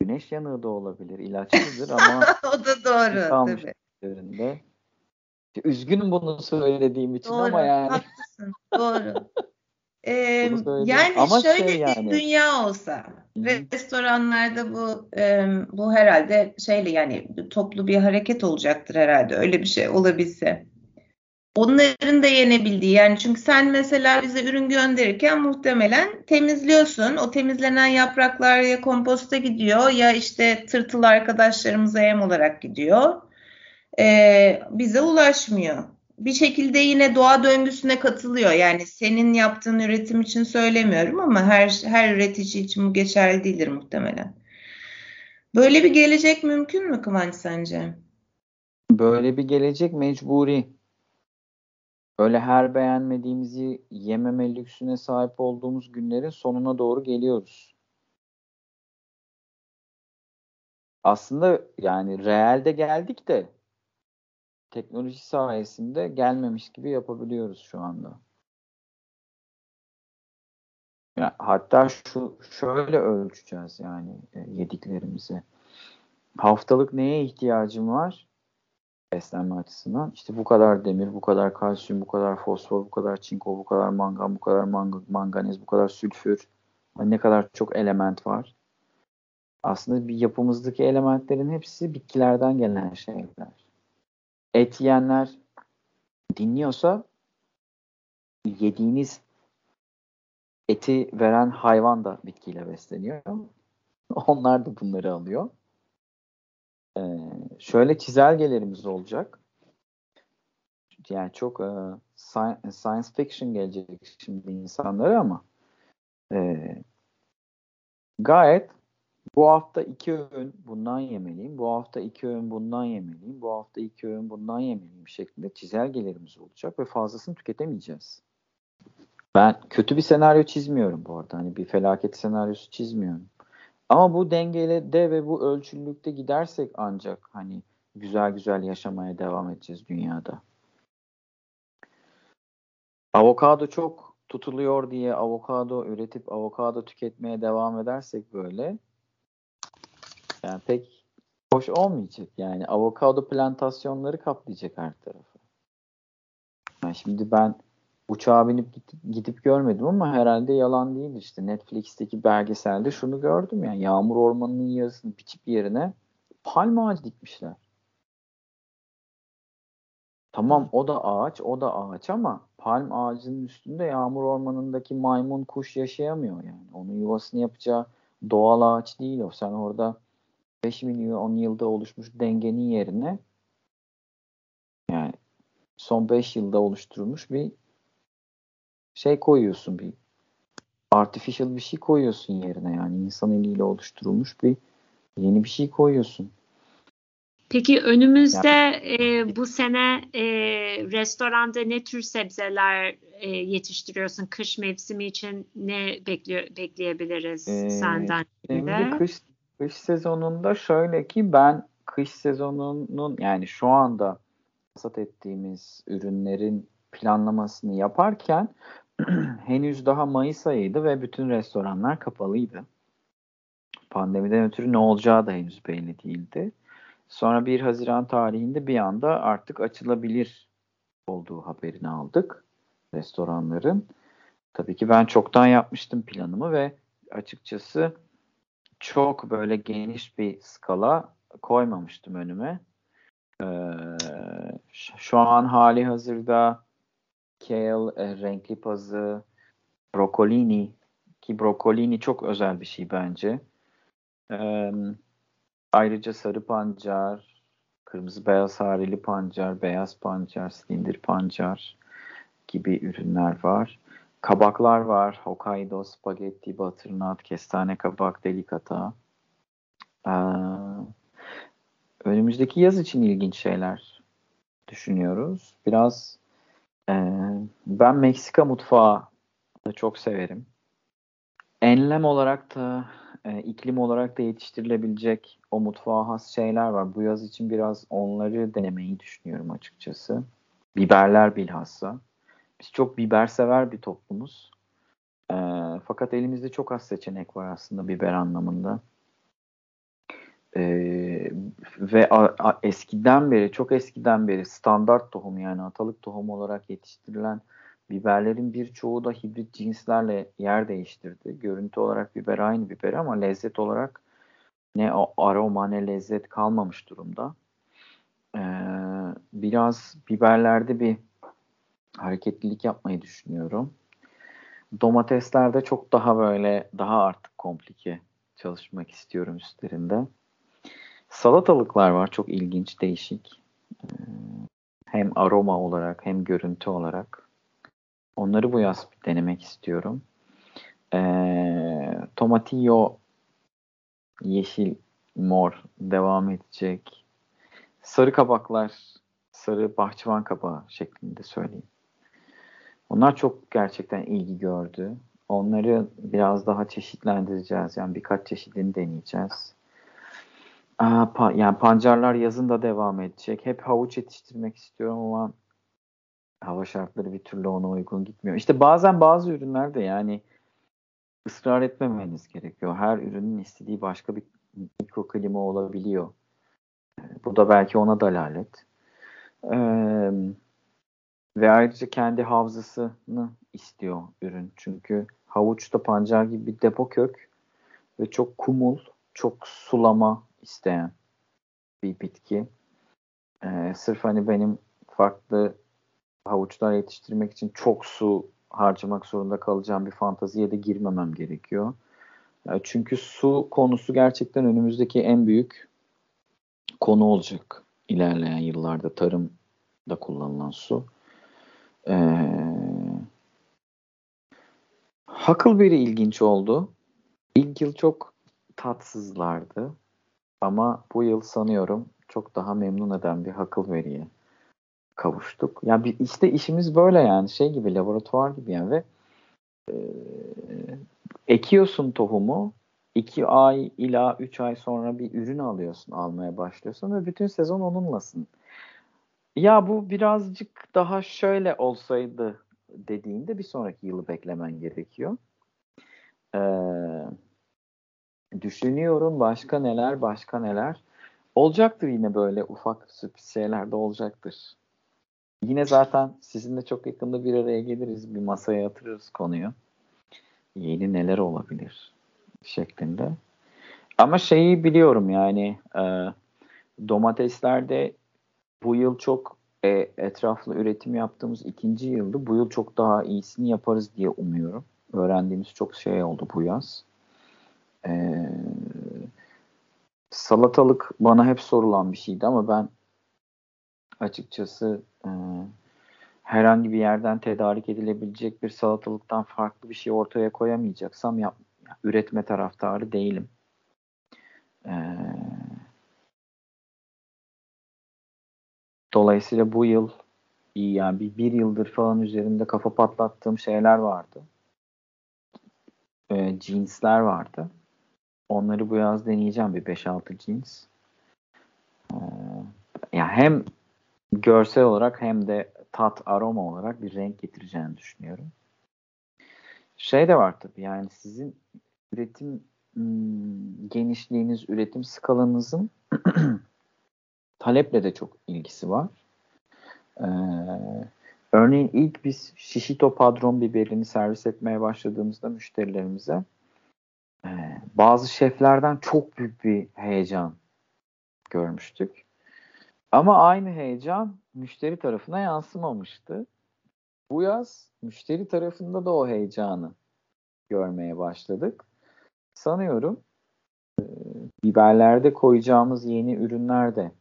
Güneş yanığı da olabilir, ilaçsızdır ama o da doğru tabii. Üzerinde. Üzgünüm bunu söylediğim için doğru, ama yani. Haklısın, doğru. Ee, yani ama şöyle şey yani, bir dünya olsa restoranlarda bu e, bu herhalde şeyle yani toplu bir hareket olacaktır herhalde, öyle bir şey olabilse. Onların da yenebildiği yani, çünkü sen mesela bize ürün gönderirken muhtemelen temizliyorsun. O temizlenen yapraklar ya komposta gidiyor ya işte tırtıl arkadaşlarımıza yem olarak gidiyor. Ee, bize ulaşmıyor. Bir şekilde yine doğa döngüsüne katılıyor. Yani senin yaptığın üretim için söylemiyorum ama her her üretici için bu geçerli değildir muhtemelen. Böyle bir gelecek mümkün mü Kıvanç sence? Böyle bir gelecek mecburi. Böyle her beğenmediğimizi yememe lüksüne sahip olduğumuz günlerin sonuna doğru geliyoruz. Aslında yani realde geldik de teknoloji sayesinde gelmemiş gibi yapabiliyoruz şu anda. Ya hatta şu şöyle ölçeceğiz yani yediklerimizi. Haftalık neye ihtiyacım var? Beslenme açısından. İşte bu kadar demir, bu kadar kalsiyum, bu kadar fosfor, bu kadar çinko, bu kadar mangan, bu kadar mang- manganiz, bu kadar sülfür. Yani ne kadar çok element var. Aslında bir yapımızdaki elementlerin hepsi bitkilerden gelen şeyler. Et yiyenler dinliyorsa yediğiniz eti veren hayvan da bitkiyle besleniyor. Onlar da bunları alıyor. Ee, şöyle çizelgelerimiz olacak. Yani çok e, science fiction gelecek şimdi insanlara ama e, gayet bu hafta iki öğün bundan yemeliyim, bu hafta iki öğün bundan yemeliyim, bu hafta iki öğün bundan yemeliyim şeklinde çizelgelerimiz olacak ve fazlasını tüketemeyeceğiz. Ben kötü bir senaryo çizmiyorum bu arada. Hani bir felaket senaryosu çizmiyorum. Ama bu dengeli de ve bu ölçülülükte gidersek ancak hani güzel güzel yaşamaya devam edeceğiz dünyada. Avokado çok tutuluyor diye avokado üretip avokado tüketmeye devam edersek böyle yani pek hoş olmayacak. Yani avokado plantasyonları kaplayacak her tarafı. Yani şimdi ben uçağa binip gidip, gidip görmedim ama herhalde yalan değil işte. Netflix'teki belgeselde şunu gördüm yani yağmur ormanının yarısını biçip yerine palma ağacı dikmişler. Tamam o da ağaç, o da ağaç ama palm ağacının üstünde yağmur ormanındaki maymun kuş yaşayamıyor yani. Onun yuvasını yapacağı doğal ağaç değil o. Sen orada beş milyon yılda oluşmuş dengenin yerine yani son beş yılda oluşturulmuş bir şey koyuyorsun, bir artificial bir şey koyuyorsun yerine yani insan eliyle oluşturulmuş bir yeni bir şey koyuyorsun. Peki önümüzde yani, e, bu sene e, restoranda ne tür sebzeler e, yetiştiriyorsun? Kış mevsimi için ne bekliyor, bekleyebiliriz e, senden? Şimdi kış Kış sezonunda şöyle ki ben kış sezonunun yani şu anda hasat ettiğimiz ürünlerin planlamasını yaparken henüz daha Mayıs ayıydı ve bütün restoranlar kapalıydı. Pandemiden ötürü ne olacağı da henüz belli değildi. Sonra bir Haziran tarihinde bir anda artık açılabilir olduğu haberini aldık restoranların. Tabii ki ben çoktan yapmıştım planımı ve açıkçası çok böyle geniş bir skala koymamıştım önüme. Ee, şu an hali hazırda kale, e, renkli pazı, brokolini ki brokolini çok özel bir şey bence. Ee, ayrıca sarı pancar, kırmızı beyaz harili pancar, beyaz pancar, silindir pancar gibi ürünler var. Kabaklar var. Hokkaido, spagetti, butternut, kestane kabak, delikata. Ee, önümüzdeki yaz için ilginç şeyler düşünüyoruz. Biraz e, ben Meksika mutfağı da çok severim. Enlem olarak da e, iklim olarak da yetiştirilebilecek o mutfağa has şeyler var. Bu yaz için biraz onları denemeyi düşünüyorum açıkçası. Biberler bilhassa. Biz çok biber sever bir toplumuz. E, fakat elimizde çok az seçenek var aslında biber anlamında. E, ve a, a, eskiden beri, çok eskiden beri standart tohum, yani atalık tohum olarak yetiştirilen biberlerin birçoğu da hibrit cinslerle yer değiştirdi. Görüntü olarak biber aynı biber ama lezzet olarak ne aroma ne lezzet kalmamış durumda. E, biraz biberlerde bir hareketlilik yapmayı düşünüyorum. Domateslerde çok daha böyle daha artık komplike çalışmak istiyorum üstlerinde. Salatalıklar var, çok ilginç, değişik. Hem aroma olarak hem görüntü olarak. Onları bu yaz denemek istiyorum. Ee, tomatillo yeşil mor devam edecek. Sarı kabaklar, sarı bahçıvan kabağı şeklinde söyleyeyim. Onlar çok gerçekten ilgi gördü. Onları biraz daha çeşitlendireceğiz. Yani birkaç çeşidini deneyeceğiz. Aa, pa- yani pancarlar yazın da devam edecek. Hep havuç yetiştirmek istiyorum ama hava şartları bir türlü ona uygun gitmiyor. İşte bazen bazı ürünlerde yani ısrar etmemeniz gerekiyor. Her ürünün istediği başka bir mikroklima olabiliyor. Bu da belki ona dalalet. Ee, ve ayrıca kendi havzasını istiyor ürün. Çünkü havuçta pancar gibi bir depo kök ve çok kumul, çok sulama isteyen bir bitki. Ee, sırf hani benim farklı havuçlar yetiştirmek için çok su harcamak zorunda kalacağım bir fanteziye de girmemem gerekiyor. Yani çünkü su konusu gerçekten önümüzdeki en büyük konu olacak. İlerleyen yıllarda tarımda kullanılan su. Ee, Huckleberry ilginç oldu. İlk yıl çok tatsızlardı. Ama bu yıl sanıyorum çok daha memnun eden bir Huckleberry'ye kavuştuk. Ya bir, işte işimiz böyle yani şey gibi, laboratuvar gibi yani ve e, ekiyorsun tohumu. İki ay ila üç ay sonra bir ürün alıyorsun, almaya başlıyorsun ve bütün sezon onunlasın. Ya bu birazcık daha şöyle olsaydı dediğinde bir sonraki yılı beklemen gerekiyor. Ee, düşünüyorum başka neler, başka neler. Olacaktır yine böyle ufak sürpriz şeyler de olacaktır. Yine zaten sizinle çok yakında bir araya geliriz, bir masaya yatırırız konuyu. Yeni neler olabilir şeklinde. Ama şeyi biliyorum yani e, domateslerde bu yıl çok e, etraflı üretim yaptığımız ikinci yıldı. Bu yıl çok daha iyisini yaparız diye umuyorum. Öğrendiğimiz çok şey oldu bu yaz. E, salatalık bana hep sorulan bir şeydi ama ben açıkçası e, herhangi bir yerden tedarik edilebilecek bir salatalıktan farklı bir şey ortaya koyamayacaksam yapmayacağım. Üretme taraftarı değilim. Ee, dolayısıyla bu yıl iyi yani bir, bir yıldır falan üzerinde kafa patlattığım şeyler vardı. Ee, cinsler vardı. Onları bu yaz deneyeceğim bir beş altı cins. Ee, yani hem görsel olarak hem de tat, aroma olarak bir renk getireceğini düşünüyorum. Şey de var tabii yani sizin üretim ım, genişliğiniz, üretim skalanızın taleple de çok ilgisi var. Ee, örneğin ilk biz şişito padron biberini servis etmeye başladığımızda müşterilerimize e, bazı şeflerden çok büyük bir heyecan görmüştük. Ama aynı heyecan müşteri tarafına yansımamıştı. Bu yaz müşteri tarafında da o heyecanı görmeye başladık. Sanıyorum e, biberlerde koyacağımız yeni ürünler de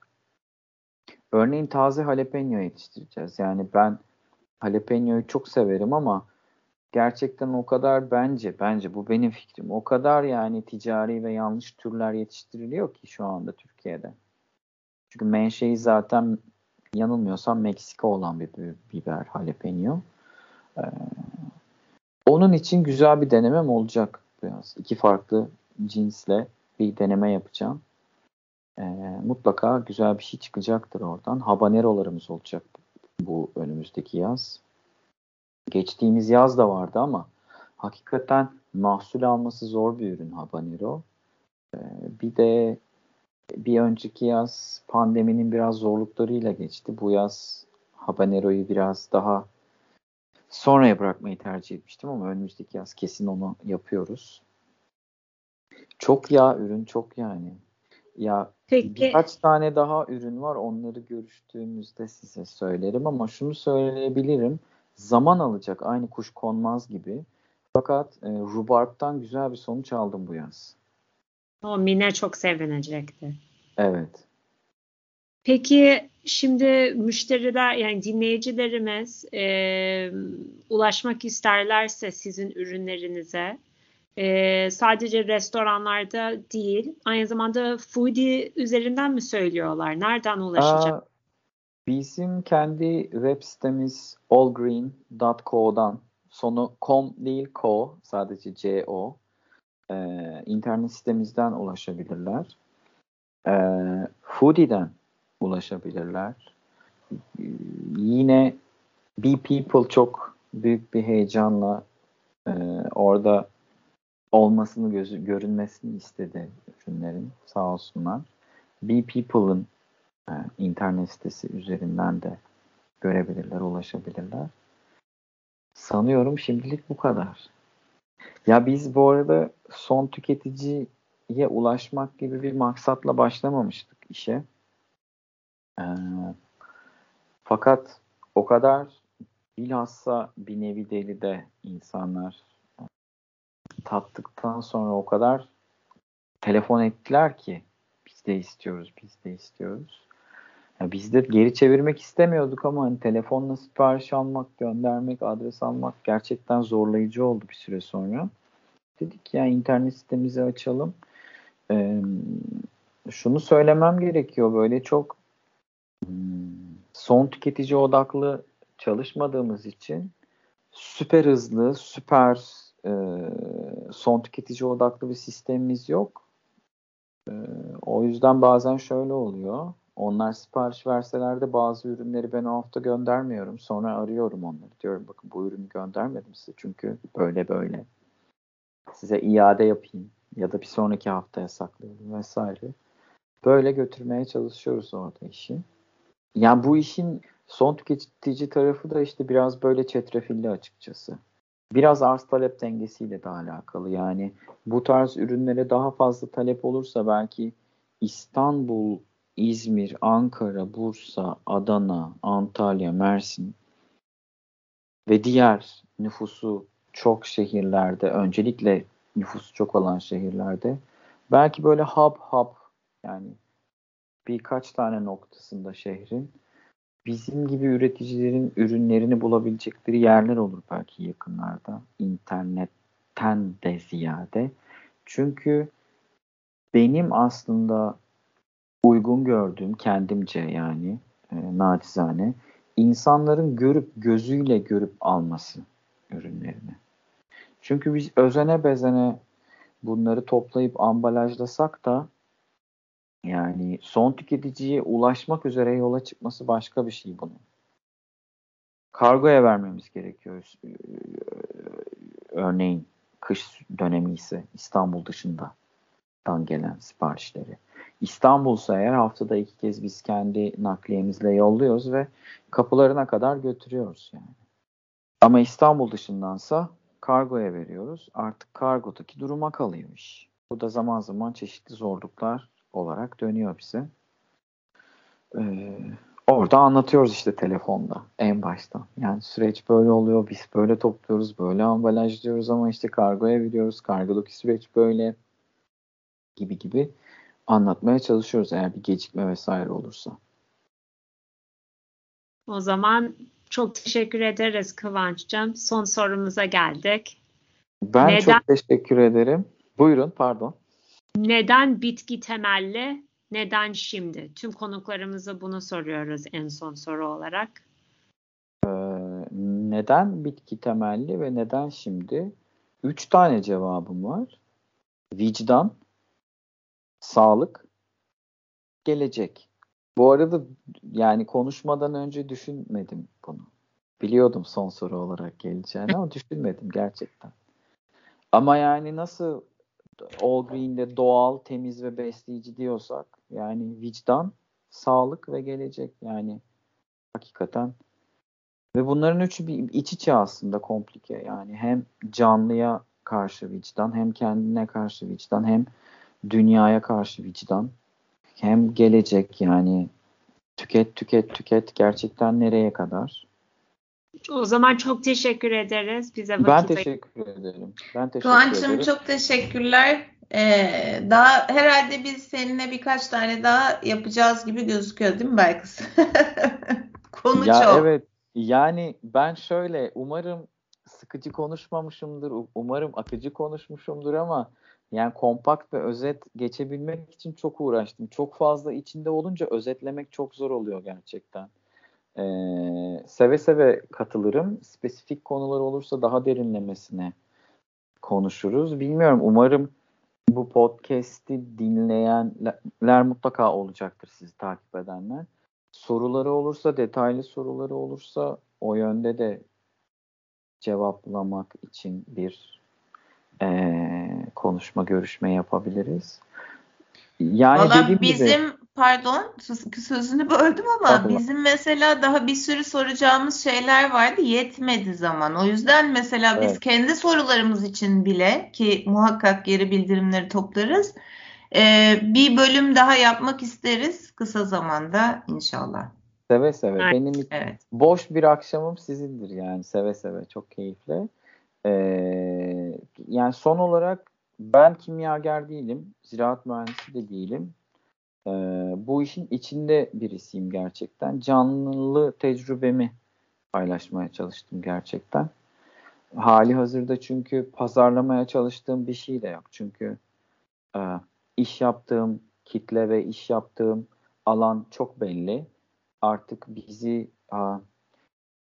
Örneğin taze jalapeno yetiştireceğiz. Yani ben jalapeno'yu çok severim ama gerçekten o kadar bence, bence bu benim fikrim. O kadar yani ticari ve yanlış türler yetiştiriliyor ki şu anda Türkiye'de. Çünkü menşei zaten yanılmıyorsam Meksika olan bir biber jalapeno. Ee, onun için güzel bir denemem olacak biraz. İki farklı cinsle bir deneme yapacağım. Ee, mutlaka güzel bir şey çıkacaktır oradan. Habanerolarımız olacak bu önümüzdeki yaz. Geçtiğimiz yaz da vardı ama hakikaten mahsul alması zor bir ürün habanero. Ee, bir de bir önceki yaz pandeminin biraz zorluklarıyla geçti. Bu yaz habaneroyu biraz daha sonraya bırakmayı tercih etmiştim ama önümüzdeki yaz kesin onu yapıyoruz. Çok yağ ürün, çok yani. Ya peki, birkaç tane daha ürün var. Onları görüştüğümüzde size söylerim ama şunu söyleyebilirim. Zaman alacak, aynı kuş konmaz gibi. Fakat e, Rubark'tan güzel bir sonuç aldım bu yaz. O Mine çok sevinecekti. Evet. Peki şimdi müşteriler yani dinleyicilerimiz e, ulaşmak isterlerse sizin ürünlerinize e, sadece restoranlarda değil aynı zamanda foodie üzerinden mi söylüyorlar? Nereden ulaşacak? Aa, bizim kendi web sitemiz all green nokta co dan sonu com değil co sadece co e, internet sitemizden ulaşabilirler. E, foodie'den ulaşabilirler. Yine B People çok büyük bir heyecanla e, orada olmasını gözü, görünmesini istedi ürünlerin sağ olsunlar. B People'ın e, internet sitesi üzerinden de görebilirler, ulaşabilirler. Sanıyorum şimdilik bu kadar. Ya biz bu arada son tüketiciye ulaşmak gibi bir maksatla başlamamıştık işe. Ee, fakat o kadar bilhassa bir nevi deli de insanlar tattıktan sonra o kadar telefon ettiler ki biz de istiyoruz, biz de istiyoruz. Ya biz de geri çevirmek istemiyorduk ama hani telefonla sipariş almak, göndermek, adres almak gerçekten zorlayıcı oldu bir süre sonra. Dedik ya internet sitemizi açalım. Ee, şunu söylemem gerekiyor böyle çok son tüketici odaklı çalışmadığımız için süper hızlı, süper e, son tüketici odaklı bir sistemimiz yok. E, o yüzden bazen şöyle oluyor. Onlar sipariş verseler de bazı ürünleri ben o hafta göndermiyorum. Sonra arıyorum onları. Diyorum bakın bu ürünü göndermedim size. Çünkü böyle böyle. Size iade yapayım. Ya da bir sonraki haftaya saklayalım vesaire. Böyle götürmeye çalışıyoruz orada işi. Yani bu işin son tüketici tarafı da işte biraz böyle çetrefilli açıkçası. Biraz arz talep dengesiyle de alakalı. Yani bu tarz ürünlere daha fazla talep olursa belki İstanbul, İzmir, Ankara, Bursa, Adana, Antalya, Mersin ve diğer nüfusu çok şehirlerde, öncelikle nüfusu çok olan şehirlerde belki böyle hub hub yani birkaç tane noktasında şehrin bizim gibi üreticilerin ürünlerini bulabilecekleri yerler olur belki yakınlarda internetten de ziyade. Çünkü benim aslında uygun gördüğüm kendimce yani e, naçizane insanların görüp gözüyle görüp alması ürünlerini. Çünkü biz özene bezene bunları toplayıp ambalajlasak da yani son tüketiciye ulaşmak üzere yola çıkması başka bir şey bunun. Kargoya vermemiz gerekiyor. Örneğin kış dönemi ise İstanbul dışından gelen siparişleri. İstanbul'sa eğer haftada iki kez biz kendi nakliyemizle yolluyoruz ve kapılarına kadar götürüyoruz yani. Ama İstanbul dışındansa kargoya veriyoruz. Artık kargodaki duruma kalıyor iş. Bu da zaman zaman çeşitli zorluklar olarak dönüyor bize. Ee, orada anlatıyoruz işte telefonda en baştan. Yani süreç böyle oluyor. Biz böyle topluyoruz. Böyle ambalajlıyoruz ama işte kargoya veriyoruz. Kargodaki süreç böyle gibi gibi anlatmaya çalışıyoruz eğer bir gecikme vesaire olursa. O zaman çok teşekkür ederiz Kıvanç'cığım. Son sorumuza geldik. Ben Neden... çok teşekkür ederim. Buyurun, pardon. Neden bitki temelli? Neden şimdi? Tüm konuklarımıza bunu soruyoruz en son soru olarak. Ee, neden bitki temelli ve neden şimdi? Üç tane cevabım var. Vicdan, sağlık, gelecek. Bu arada yani konuşmadan önce düşünmedim bunu. Biliyordum son soru olarak geleceğini ama düşünmedim gerçekten. Ama yani nasıl All Green'de doğal, temiz ve besleyici diyorsak yani vicdan, sağlık ve gelecek yani hakikaten. Ve bunların üçü bir iç içe aslında komplike yani hem canlıya karşı vicdan, hem kendine karşı vicdan, hem dünyaya karşı vicdan, hem gelecek yani tüket tüket tüket gerçekten nereye kadar? O zaman çok teşekkür ederiz. Bize vakit ben teşekkür ayırın. ederim. Ben teşekkür Doğancığım ederim. Çok teşekkürler. Ee, daha herhalde biz seninle birkaç tane daha yapacağız gibi gözüküyor değil mi Belkıs? Konu ya çok. Evet. Yani ben şöyle umarım sıkıcı konuşmamışımdır. Umarım akıcı konuşmuşumdur ama yani kompakt ve özet geçebilmek için çok uğraştım. Çok fazla içinde olunca özetlemek çok zor oluyor gerçekten. Ee, seve seve katılırım. Spesifik konular olursa daha derinlemesine konuşuruz. Bilmiyorum. Umarım bu podcast'i dinleyenler mutlaka olacaktır, sizi takip edenler. Soruları olursa, detaylı soruları olursa o yönde de cevaplamak için bir ee, konuşma, görüşme yapabiliriz. Yani Valla bizim gibi, pardon sözünü böldüm ama Allah. bizim mesela daha bir sürü soracağımız şeyler vardı, yetmedi zaman. O yüzden mesela evet. biz kendi sorularımız için bile ki muhakkak geri bildirimleri toplarız. Ee, bir bölüm daha yapmak isteriz kısa zamanda inşallah. Seve seve. Benim için evet. boş bir akşamım sizindir yani seve seve çok keyifli. Ee, yani son olarak ben kimyager değilim, ziraat mühendisi de değilim. Ee, bu işin içinde birisiyim gerçekten. Canlı tecrübemi paylaşmaya çalıştım gerçekten. Hali hazırda çünkü pazarlamaya çalıştığım bir şey de yok. Çünkü e, iş yaptığım kitle ve iş yaptığım alan çok belli. Artık bizi e,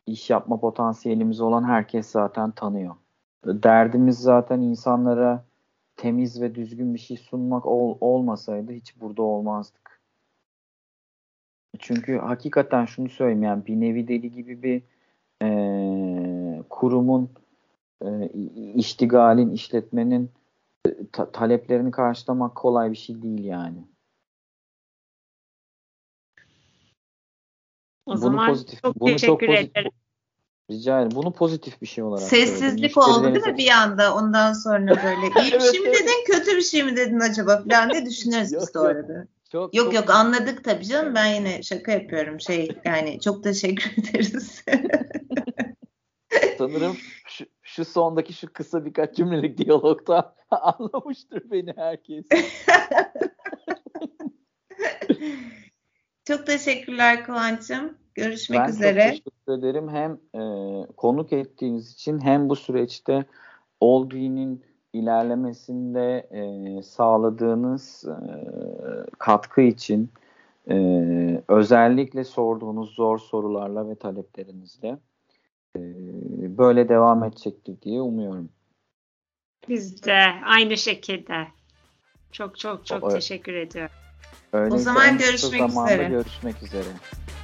iş yapma potansiyelimiz olan herkes zaten tanıyor. Derdimiz zaten insanlara temiz ve düzgün bir şey sunmak ol, olmasaydı hiç burada olmazdık. Çünkü hakikaten şunu söyleyeyim yani bir nevi deli gibi bir e, kurumun, e, iştigalin, işletmenin ta, taleplerini karşılamak kolay bir şey değil yani. O bunu zaman pozitif, çok bunu teşekkür çok pozitif, ederim. Rica ederim. Bunu pozitif bir şey olarak sessizlik söyledim. Oldu değil mi bir anda? Ondan sonra böyle iyi bir şey mi dedin, kötü bir şey mi dedin acaba falan diye düşünürüz biz de orada. Çok, yok çok, yok anladık tabii canım. Ben yine şaka yapıyorum. Şey yani çok teşekkür ederiz. Sanırım şu, şu sondaki şu kısa birkaç cümlelik diyalogda anlamıştır beni herkes. Çok teşekkürler Kıvanç'ım. Görüşmek ben üzere. Ben çok teşekkür ederim. Hem e, konuk ettiğiniz için hem bu süreçte All Green'in ilerlemesinde e, sağladığınız e, katkı için e, özellikle sorduğunuz zor sorularla ve taleplerinizle e, böyle devam edecektir diye umuyorum. Biz de aynı şekilde. Çok çok çok o, teşekkür ediyorum. O zaman görüşmek üzere. görüşmek üzere.